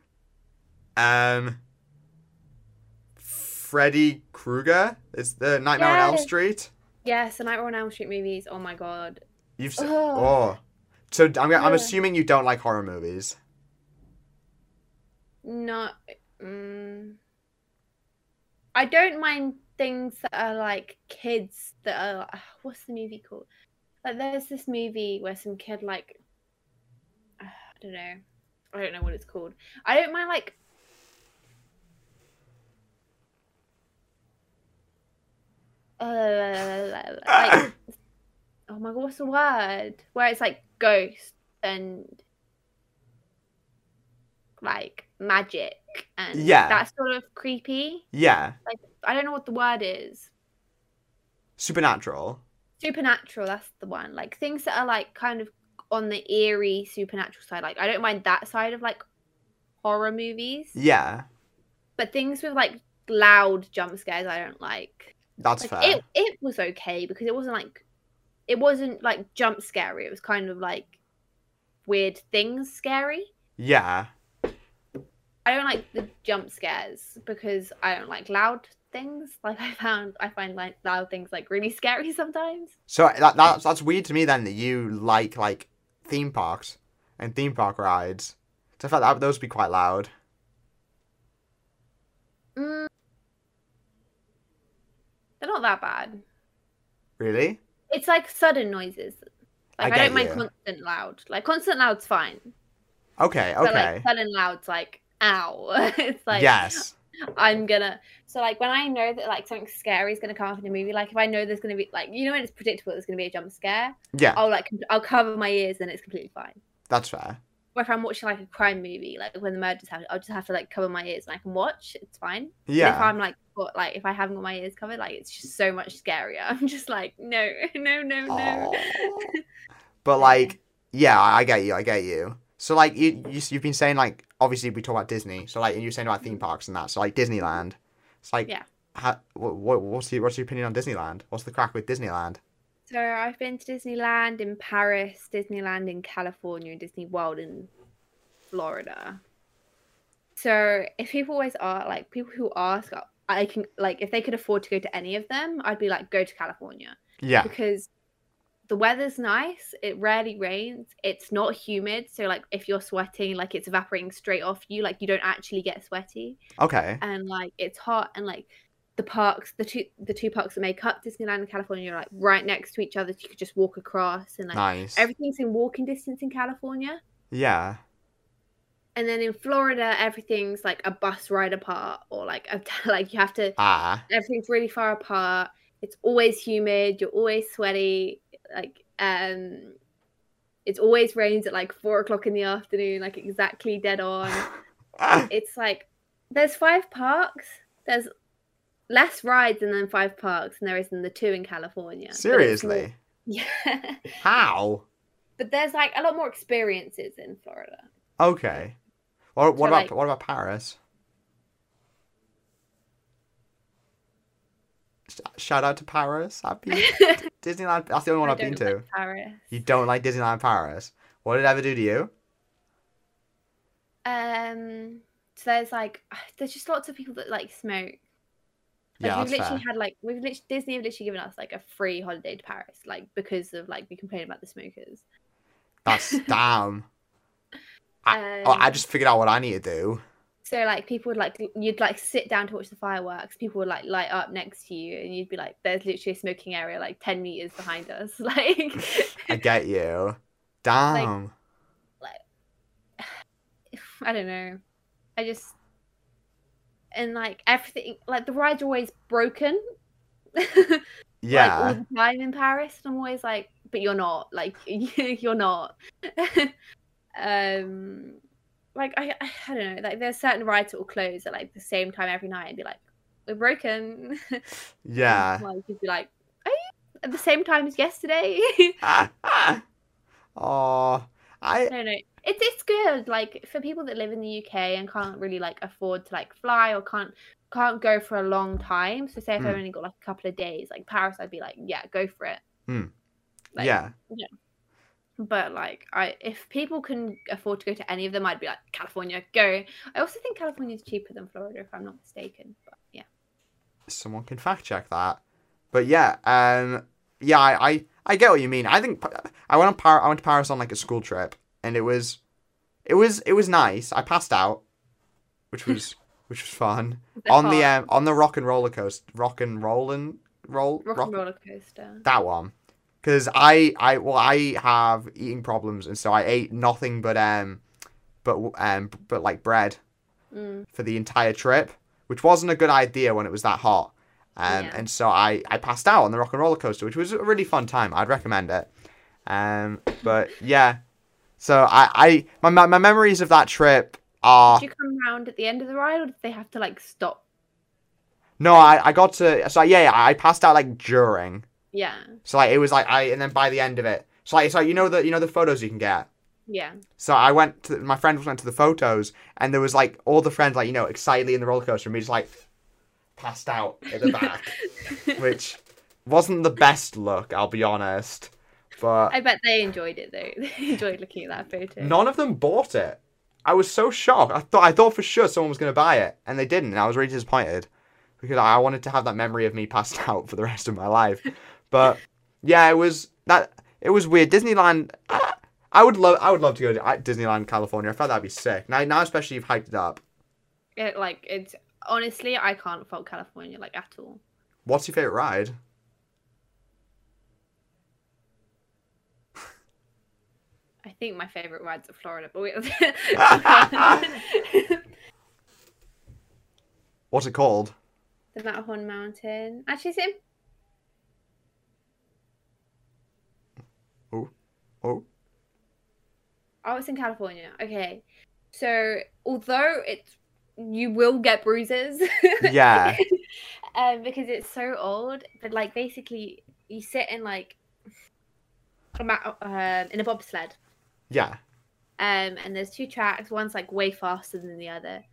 Um. Freddy Krueger is the Nightmare yes. on Elm Street. Yes, the Nightmare on Elm Street movies. Oh my god. You've se- oh. So I'm I'm assuming you don't like horror movies. No, um, I don't mind things that are like kids that are. Uh, what's the movie called? Like, there's this movie where some kid like. Uh, I don't know. I don't know what it's called. I don't mind like. Uh, like oh my god, what's the word? Where it's like ghosts and like magic and yeah. That's sort of creepy. Yeah. Like I don't know what the word is. Supernatural. Supernatural, that's the one. Like things that are like kind of on the eerie supernatural side. Like I don't mind that side of like horror movies. Yeah. But things with like loud jump scares I don't like. That's like, fair. It it was okay because it wasn't like It wasn't, like, jump scary. It was kind of, like, weird things scary. Yeah. I don't like the jump scares because I don't like loud things. Like, I found, I find, like, loud things, like, really scary sometimes. So, that, that's, that's weird to me, then, that you like, like, theme parks and theme park rides. So, I felt that those would be quite loud. Mm. They're not that bad. Really? It's like sudden noises. Like I, I don't mind you. constant loud. Like constant loud's fine. Okay, okay. But like sudden loud's like ow. It's like yes. I'm gonna. So like when I know that like something scary is gonna come up in a movie, like if I know there's gonna be like you know when it's predictable there's gonna be a jump scare. Yeah. I'll like I'll cover my ears and it's completely fine. That's fair. Or if I'm watching like a crime movie, like when the murders happen, I'll just have to like cover my ears and I can watch. It's fine. Yeah. But if I'm like, got, like if I haven't got my ears covered, like it's just so much scarier. I'm just like, no, no, no, no. But like, yeah, I get you. I get you. So like, you, you you've been saying like, obviously we talk about Disney. So like, you're saying about theme parks and that. So like Disneyland. It's like, yeah. How, what what's your what's your opinion on Disneyland? What's the crack with Disneyland? So I've been to Disneyland in Paris, Disneyland in California, and Disney World in Florida. So if people always are like people who ask, I can like if they could afford to go to any of them, I'd be like go to California. Yeah. Because the weather's nice. It rarely rains. It's not humid. So like if you're sweating, like it's evaporating straight off you. Like you don't actually get sweaty. Okay. And like it's hot and like. The parks, the two the two parks that make up Disneyland and California are like right next to each other, so you could just walk across and like nice. Everything's in walking distance in California. Yeah. And then in Florida, everything's like a bus ride apart, or like a, like you have to. Ah. Everything's really far apart. It's always humid. You're always sweaty. Like um, it always rains at like four o'clock in the afternoon. Like exactly dead on. It's like there's five parks. There's less rides and then five parks than there is in the two in California. Seriously? Yeah. How? But there's like a lot more experiences in Florida. Okay. What, what so about like, what about Paris? Shout out to Paris. I've been to Disneyland. That's the only one I I've been like to. Paris. You don't like Disneyland Paris. What did it ever do to you? Um. So there's like there's just lots of people that like smoke. Like yeah, we've literally fair. had like we've literally Disney have literally given us like a free holiday to Paris, like because of like we complain about the smokers. That's damn. I, um, oh, I just figured out what I need to do. So like people would like you'd like sit down to watch the fireworks. People would like light up next to you, and you'd be like, "There's literally a smoking area like ten meters behind us." Like, I get you. Damn. Like, like I don't know. I just. And like everything, like the rides are always broken. Yeah, like all the time in Paris, and I'm always like, but you're not, like you're not. um, like I, I don't know, like there's certain rides that will close at like the same time every night, and be like, we're broken. Yeah, like you'd be like, are you at the same time as yesterday? ah, ah. Oh, I no no. It's it's good. Like for people that live in the U K and can't really like afford to like fly or can't can't go for a long time. So say if mm. I've only got like a couple of days, like Paris, I'd be like, yeah, go for it. Mm. Like, yeah. Yeah. But like, I if people can afford to go to any of them, I'd be like, California, go. I also think California is cheaper than Florida, if I'm not mistaken. But yeah, someone can fact check that. But yeah, um, yeah, I, I, I get what you mean. I think I went on Par- I went to Paris on like a school trip, and it was, it was, it was nice. I passed out, which was which was fun on hard. the um on the rock and roller coaster, rock and rollin' roll rock, rock and roller coaster. That one. Because I, I, well, I have eating problems, and so I ate nothing but, um, but, um, but, like, bread mm. for the entire trip, which wasn't a good idea when it was that hot. Um, yeah. And so I, I passed out on the rock and roller coaster, which was a really fun time. I'd recommend it. Um, but, yeah. So I, I my, my my memories of that trip are... Did you come round at the end of the ride, or did they have to, like, stop? No, I, I got to... So, yeah, yeah, I passed out, like, during... Yeah. So like it was like I and then by the end of it, so like so you know the you know the photos you can get. Yeah. So I went to my friend went to the photos, and there was like all the friends like you know excitedly in the roller coaster, and we just like passed out at the back, which wasn't the best look, I'll be honest. But I bet they enjoyed it though. They enjoyed looking at that photo. None of them bought it. I was so shocked. I thought I thought for sure someone was gonna buy it, and they didn't. And I was really disappointed because I wanted to have that memory of me passed out for the rest of my life. But yeah, it was that. It was weird. Disneyland. I, I would love. I would love to go to Disneyland, California. I thought that'd be sick. Now, now especially you've hyped it up. It like it's honestly, I can't fault California like at all. What's your favorite ride? I think my favorite rides are Florida. But wait. What's it called? The Matterhorn Mountain. Actually, it's in. Oh, oh. Oh, it's in California. Okay. So, although it's, you will get bruises. Yeah. um, because it's so old, but like basically you sit in like, uh, in a bobsled. Yeah. Um, and there's two tracks. One's like way faster than the other,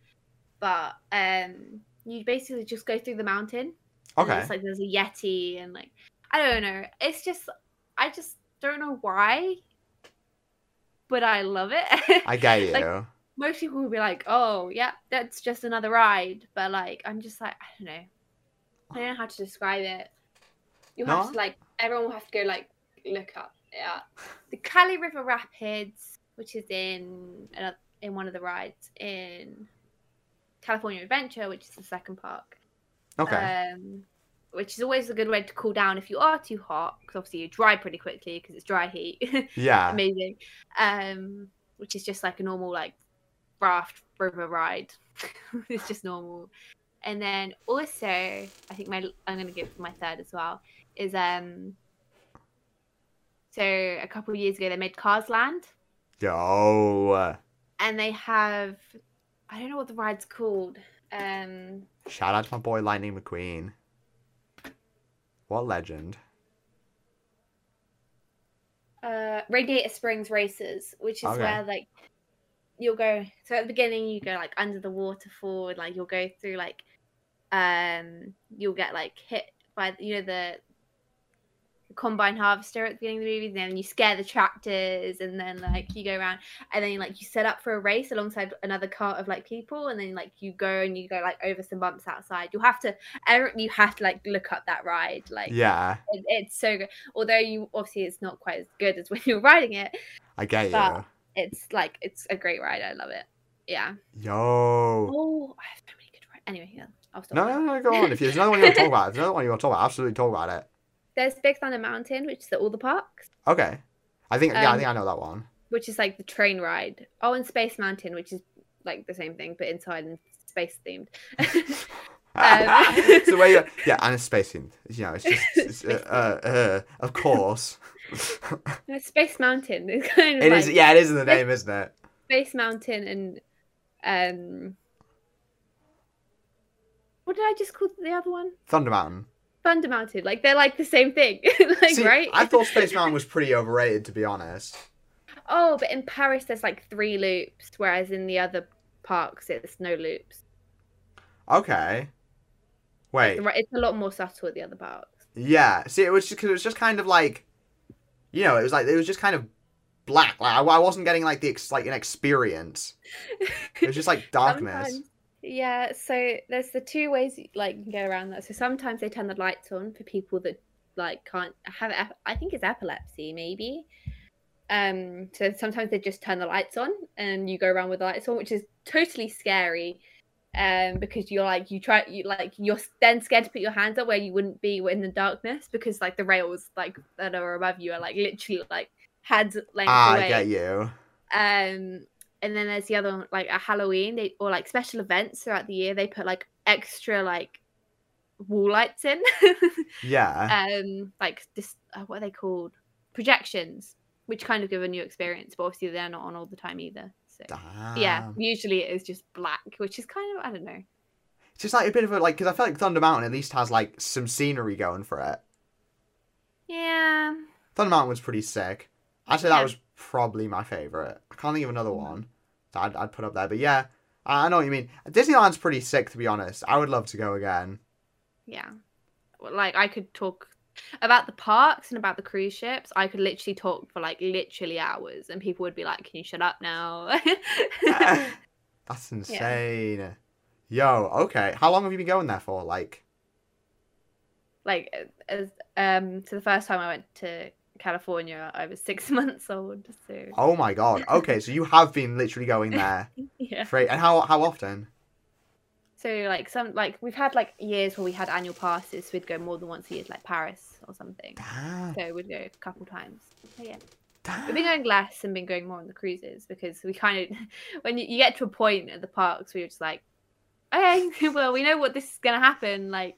but um, you basically just go through the mountain. Okay. It's like there's a Yeti and like, I don't know. It's just, I just. Don't know why, but I love it. I get you. Like, most people will be like, "Oh, yeah, that's just another ride," but like, I'm just like, I don't know. I don't know how to describe it. You have no? to like, everyone will have to go like look up. Yeah, the Cali River Rapids, which is in another, in one of the rides in California Adventure, which is the second park. Okay. Um, which is always a good way to cool down if you are too hot, because obviously you dry pretty quickly because it's dry heat. Yeah. Amazing. Um, which is just like a normal like raft river ride. It's just normal. And then also, I think my I'm going to give my third as well, is um. so a couple of years ago, they made Cars Land. Oh. And they have, I don't know what the ride's called. Um, Shout out to my boy Lightning McQueen. What legend? Uh, Radiator Springs Races, which is okay. where like you'll go. So at the beginning, you go like under the water forward, like you'll go through like, um, you'll get like hit by you know the, the combine harvester at the beginning of the movie, and then you scare the tractors, and then like you go around, and then like you set up for a race alongside another cart of like people, and then like you go and you go like over some bumps outside. You have to, you have to like look up that ride, like yeah, it, it's so good. Although you obviously it's not quite as good as when you're riding it. I get but you. It's like it's a great ride. I love it. Yeah. Yo. Oh, I have so many good rides. Anyway, yeah, I'll stop. No, no, no, go on. If there's another one you want to talk about, if there's another one you want to talk about, absolutely talk about it. There's Big Thunder Mountain, which is at all the parks. Okay. I think, yeah, um, I think I know that one. Which is like the train ride. Oh, and Space Mountain, which is like the same thing, but inside and space themed. um, so where you, yeah, and it's space themed. You know, it's just, it's, uh, uh, uh, of course. No, Space Mountain is kind of It like, is, yeah, it is in the space, name, isn't it? Space Mountain and, um, what did I just call the other one? Thunder Mountain. Thunder Mountain, like they're like the same thing. Like, see, right? I thought Space Mountain was pretty overrated, to be honest. oh, but in Paris there's like three loops, whereas in the other parks it's no loops. Okay. Wait. It's, it's a lot more subtle at the other parks. Yeah. See, it was just, cause it was just kind of like, you know, it was like, it was just kind of black. Like I, I wasn't getting like the ex, like an experience. It was just like darkness. Sometimes. Yeah. So there's the two ways like you can get around that. So sometimes they turn the lights on for people that like can't have. I think it's epilepsy, maybe. Um. So sometimes they just turn the lights on and you go around with the lights on, which is totally scary. Um, because you're like you try you like you're then scared to put your hands up where you wouldn't be in the darkness, because like the rails like that are above you are like literally like heads length ah, away. I get you. Um, and then there's the other one, like at Halloween they or like special events throughout the year they put like extra like wall lights in. Yeah. Um, like this, uh, what are they called? Projections, which kind of give a new experience, but obviously they're not on all the time either. So, yeah, usually it is just black, which is kind of, I don't know. It's just like a bit of a, like, because I feel like Thunder Mountain at least has, like, some scenery going for it. Yeah. Thunder Mountain was pretty sick. I'd say yeah. that was probably my favourite. I can't think of another one that I'd, I'd put up there. But yeah, I, I know what you mean. Disneyland's pretty sick, to be honest. I would love to go again. Yeah. Like, I could talk about the parks and about the cruise ships. I could literally talk for like literally hours and people would be like, can you shut up now? Yeah. That's insane. Yeah. Yo, okay, how long have you been going there for? Like like as um so the first time I went to California I was six months old, so oh my god, okay, so you have been literally going there. Yeah. For eight, and how how often? So like some like we've had like years where we had annual passes, so we'd go more than once a year to like Paris or something. Damn. So we'd go a couple times. So yeah. Damn. We've been going less and been going more on the cruises because we kind of when you, you get to a point at the parks where you're just like, okay, well we know what this is gonna happen, like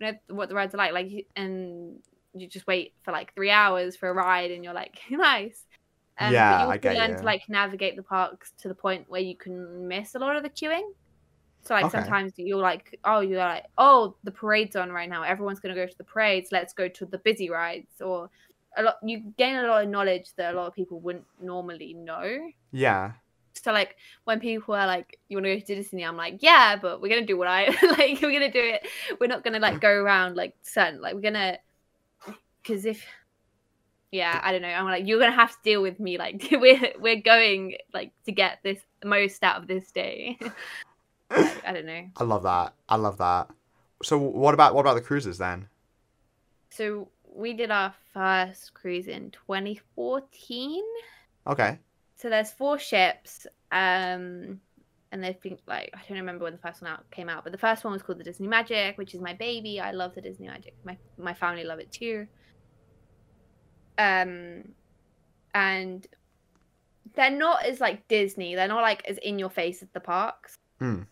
we know what the rides are like, like and you just wait for like three hours for a ride and you're like, nice. Um, yeah, but you also learn to like navigate the parks to the point where you can miss a lot of the queuing. So, like, okay. sometimes you're like, oh, you're like, oh, the parade's on right now. Everyone's going to go to the parades. Let's go to the busy rides. Or a lot, you gain a lot of knowledge that a lot of people wouldn't normally know. Yeah. So, like, when people are like, you want to go to Disney? I'm like, yeah, but we're going to do what I, like, we're going to do it. We're not going to, like, go around, like, certain, like, we're going to, because if, yeah, I don't know. I'm like, you're going to have to deal with me. Like, we're, we're going, like, to get this most out of this day. Like, I don't know. I love that. I love that. So what about what about the cruises then? So we did our first cruise in twenty fourteen. Okay. So there's four ships, um, and they've been like I don't remember when the first one out came out, but the first one was called the Disney Magic, which is my baby. I love the Disney Magic. My my family love it too. Um, and they're not as like Disney. They're not like as in your face as the parks. Hmm.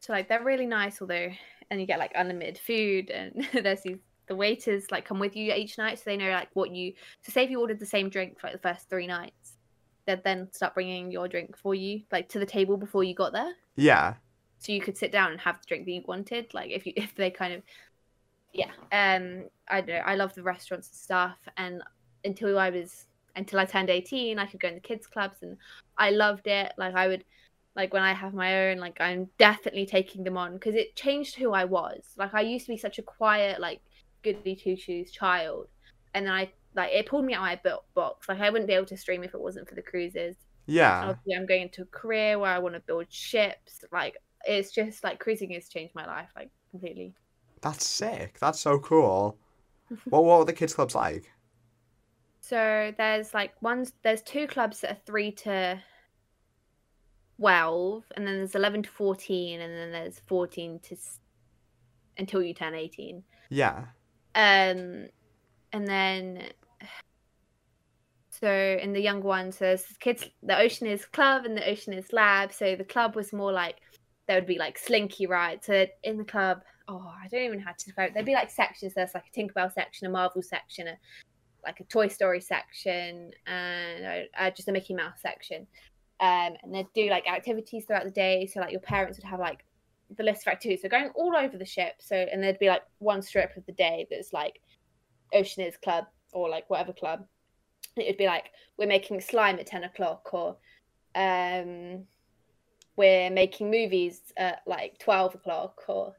So like they're really nice, although, and you get like unlimited food, and there's these the waiters like come with you each night, so they know like what you. So say if you ordered the same drink for like the first three nights, they'd then start bringing your drink for you, like to the table before you got there. Yeah. So you could sit down and have the drink that you wanted, like if you if they kind of, yeah. Um, I don't know. I love the restaurants and stuff, and until I was until I turned eighteen, I could go in the kids clubs, and I loved it. Like I would. Like, when I have my own, like, I'm definitely taking them on. Because it changed who I was. Like, I used to be such a quiet, like, goody-two-shoes child. And then I, like, it pulled me out of my box. Like, I wouldn't be able to stream if it wasn't for the cruises. Yeah. And obviously, I'm going into a career where I want to build ships. Like, it's just, like, cruising has changed my life, like, completely. That's sick. That's so cool. what, what were the kids' clubs like? So, there's, like, ones, there's two clubs that are three to... twelve, and then there's eleven to fourteen, and then there's fourteen to s until you turn eighteen. Yeah. Um, and then so in the young ones, so there's kids. The Ocean is Club and the Ocean is Lab. So the club was more like there would be like slinky rides. So in the club, oh, I don't even know how to describe it. There'd be like sections. There's like a Tinkerbell section, a Marvel section, a like a Toy Story section, and uh, just a Mickey Mouse section. Um, and they'd do like activities throughout the day, so like your parents would have like the list of activities, so going all over the ship, so and there'd be like one strip of the day that's like Ocean is Club or like whatever club, it would be like, we're making slime at ten o'clock, or um, we're making movies at like twelve o'clock, or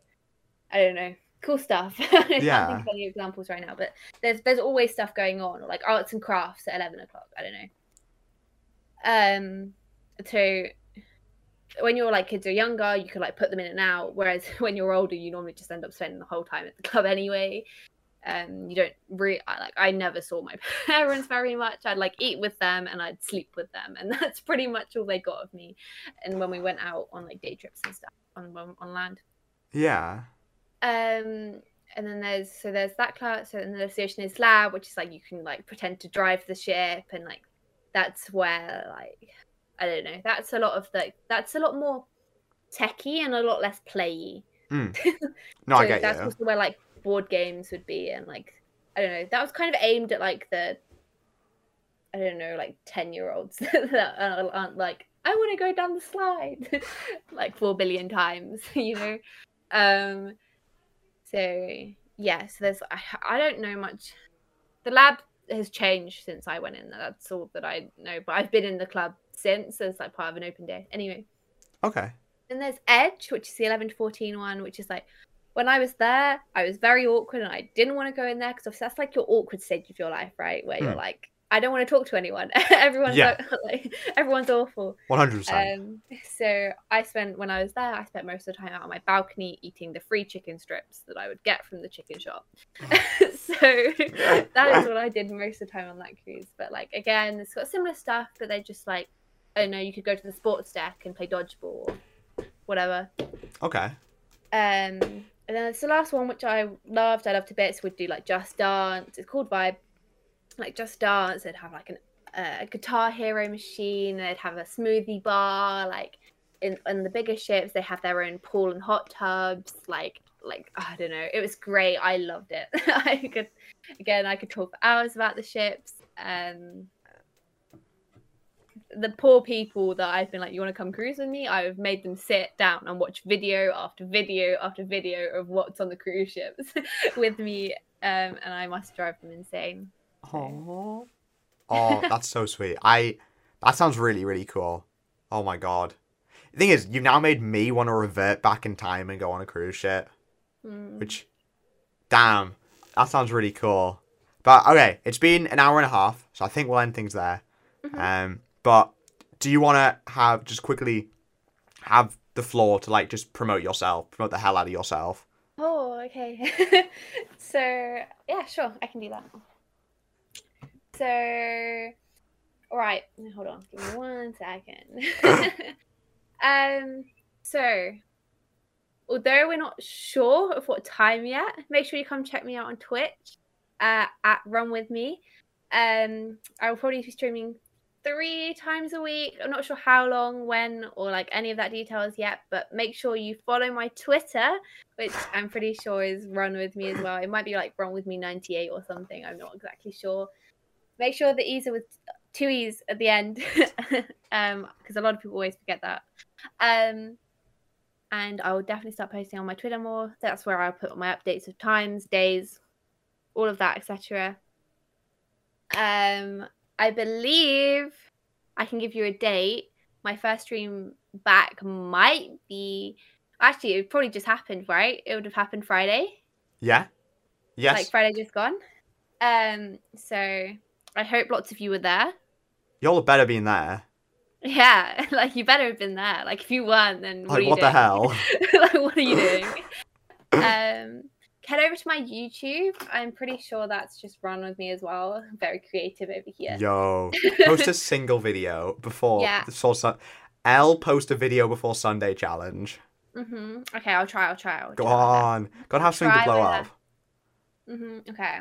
I don't know, cool stuff. I yeah. can't think of any examples right now, but there's there's always stuff going on, or like arts and crafts at eleven o'clock. I don't know. Um, so when you're like kids are younger, you can like put them in and out, whereas when you're older, you normally just end up spending the whole time at the club anyway. Um, you don't really like. I never saw my parents very much. I'd like eat with them and I'd sleep with them, and that's pretty much all they got of me. And when we went out on like day trips and stuff on on land, yeah. Um, and then there's so there's that class. So then the association is lab, which is like you can like pretend to drive the ship, and like that's where like I don't know. That's a lot of like that's a lot more techie and a lot less playy. Mm. No, so I get that's you. That's where like board games would be, and like I don't know, that was kind of aimed at like the I don't know like ten year olds that aren't like I want to go down the slide like four billion times, you know. Um so yeah, so there's I, I don't know much. The lab has changed since I went in there, that's all that I know, but I've been in the club since, so it's like part of an open day anyway. Okay. Then there's Edge, which is the eleven to fourteen one, which is like when I was there, I was very awkward and I didn't want to go in there because that's like your awkward stage of your life, right? Where mm. you're like, I don't want to talk to anyone. everyone's yeah. like, everyone's awful. one hundred percent. Um, so I spent, when I was there, I spent most of the time out on my balcony eating the free chicken strips that I would get from the chicken shop. So that is what I did most of the time on that cruise. But like, again, it's got similar stuff, but they're just like, oh no, you could go to the sports deck and play dodgeball or whatever. Okay. Um... And then it's the last one, which I loved. I loved to bits. We'd do like Just Dance. It's called Vibe. Like Just Dance. They'd have like an, uh, a Guitar Hero machine. They'd have a smoothie bar. Like in on the bigger ships, they have their own pool and hot tubs. Like like I don't know. It was great. I loved it. I could again. I could talk for hours about the ships. Um, the poor people that I've been like, you want to come cruise with me? I've made them sit down and watch video after video after video of what's on the cruise ships with me, um, and I must drive them insane. Oh, oh, that's so sweet. I that sounds really really cool. Oh my god. The thing is, you've now made me want to revert back in time and go on a cruise ship, mm. which, damn, that sounds really cool. But okay, it's been an hour and a half, so I think we'll end things there. Mm-hmm. Um. But do you want to have just quickly have the floor to like just promote yourself, promote the hell out of yourself? Oh, okay. So yeah, sure, I can do that. So, all right, hold on, give me one second. um, so although we're not sure of what time yet, make sure you come check me out on Twitch uh, at RunWithMee. Um, I will probably be streaming three times a week. I'm not sure how long, when, or like any of that details yet, but make sure you follow my Twitter, which I'm pretty sure is Run With Me as well. It might be like Run With Me ninety-eight or something. I'm not exactly sure. Make sure the E's are with two E's at the end, um, because a lot of people always forget that. Um, and I will definitely start posting on my Twitter more. That's where I'll put my updates of times, days, all of that, et cetera. Um. I believe I can give you a date. My first stream back might be... Actually, it probably just happened, right? It would have happened Friday. Yeah. Yes. Like Friday just gone. Um. So I hope lots of you were there. Y'all better have been there. Yeah. Like, you better have been there. Like, if you weren't, then what like, are you what doing? The hell? Like, what are you doing? um... Head over to my YouTube. I'm pretty sure that's just Run With Me as well. I'm very creative over here. Yo, post a single video before yeah. the source. I'll post a video before Sunday challenge. Mm-hmm. Okay, I'll try. I'll try. I'll Go try on. Gotta have something to blow up. Mm-hmm. Okay.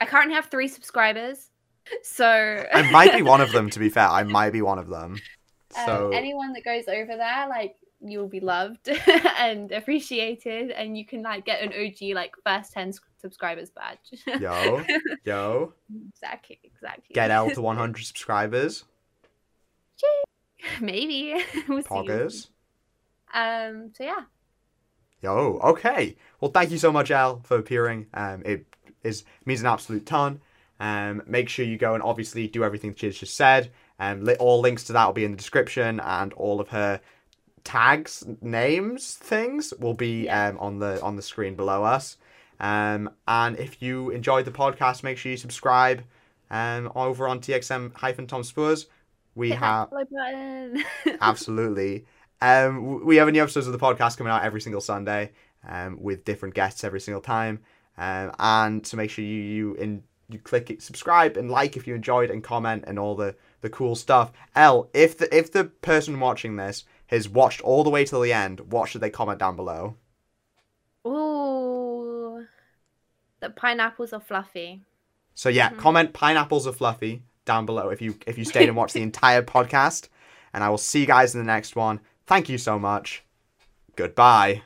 I currently have three subscribers, so I might be one of them. To be fair, I might be one of them. So um, anyone that goes over there, like, you'll be loved and appreciated, and you can like get an O G like first ten subscribers badge. Yo, yo, exactly, exactly. Get L to one hundred subscribers. Maybe. We'll Poggers. See. Um. So yeah. Yo. Okay. Well, thank you so much, L, for appearing. Um. It is means an absolute ton. Um, make sure you go and obviously do everything she's just said. Um, li- all links to that will be in the description, and all of her tags, names, things will be um, on the on the screen below us. Um, and if you enjoyed the podcast, make sure you subscribe um, over on T X M Tom Spoors. We have absolutely. Um, we have new episodes of the podcast coming out every single Sunday, um, with different guests every single time. Um, and so make sure you you in you click it, subscribe and like if you enjoyed, and comment and all the, the cool stuff. L, if the if the person watching this has watched all the way till the end, what should they comment down below? Ooh, the pineapples are fluffy. So yeah, mm-hmm. Comment pineapples are fluffy down below if you if you stayed and watched the entire podcast. And I will see you guys in the next one. Thank you so much. Goodbye.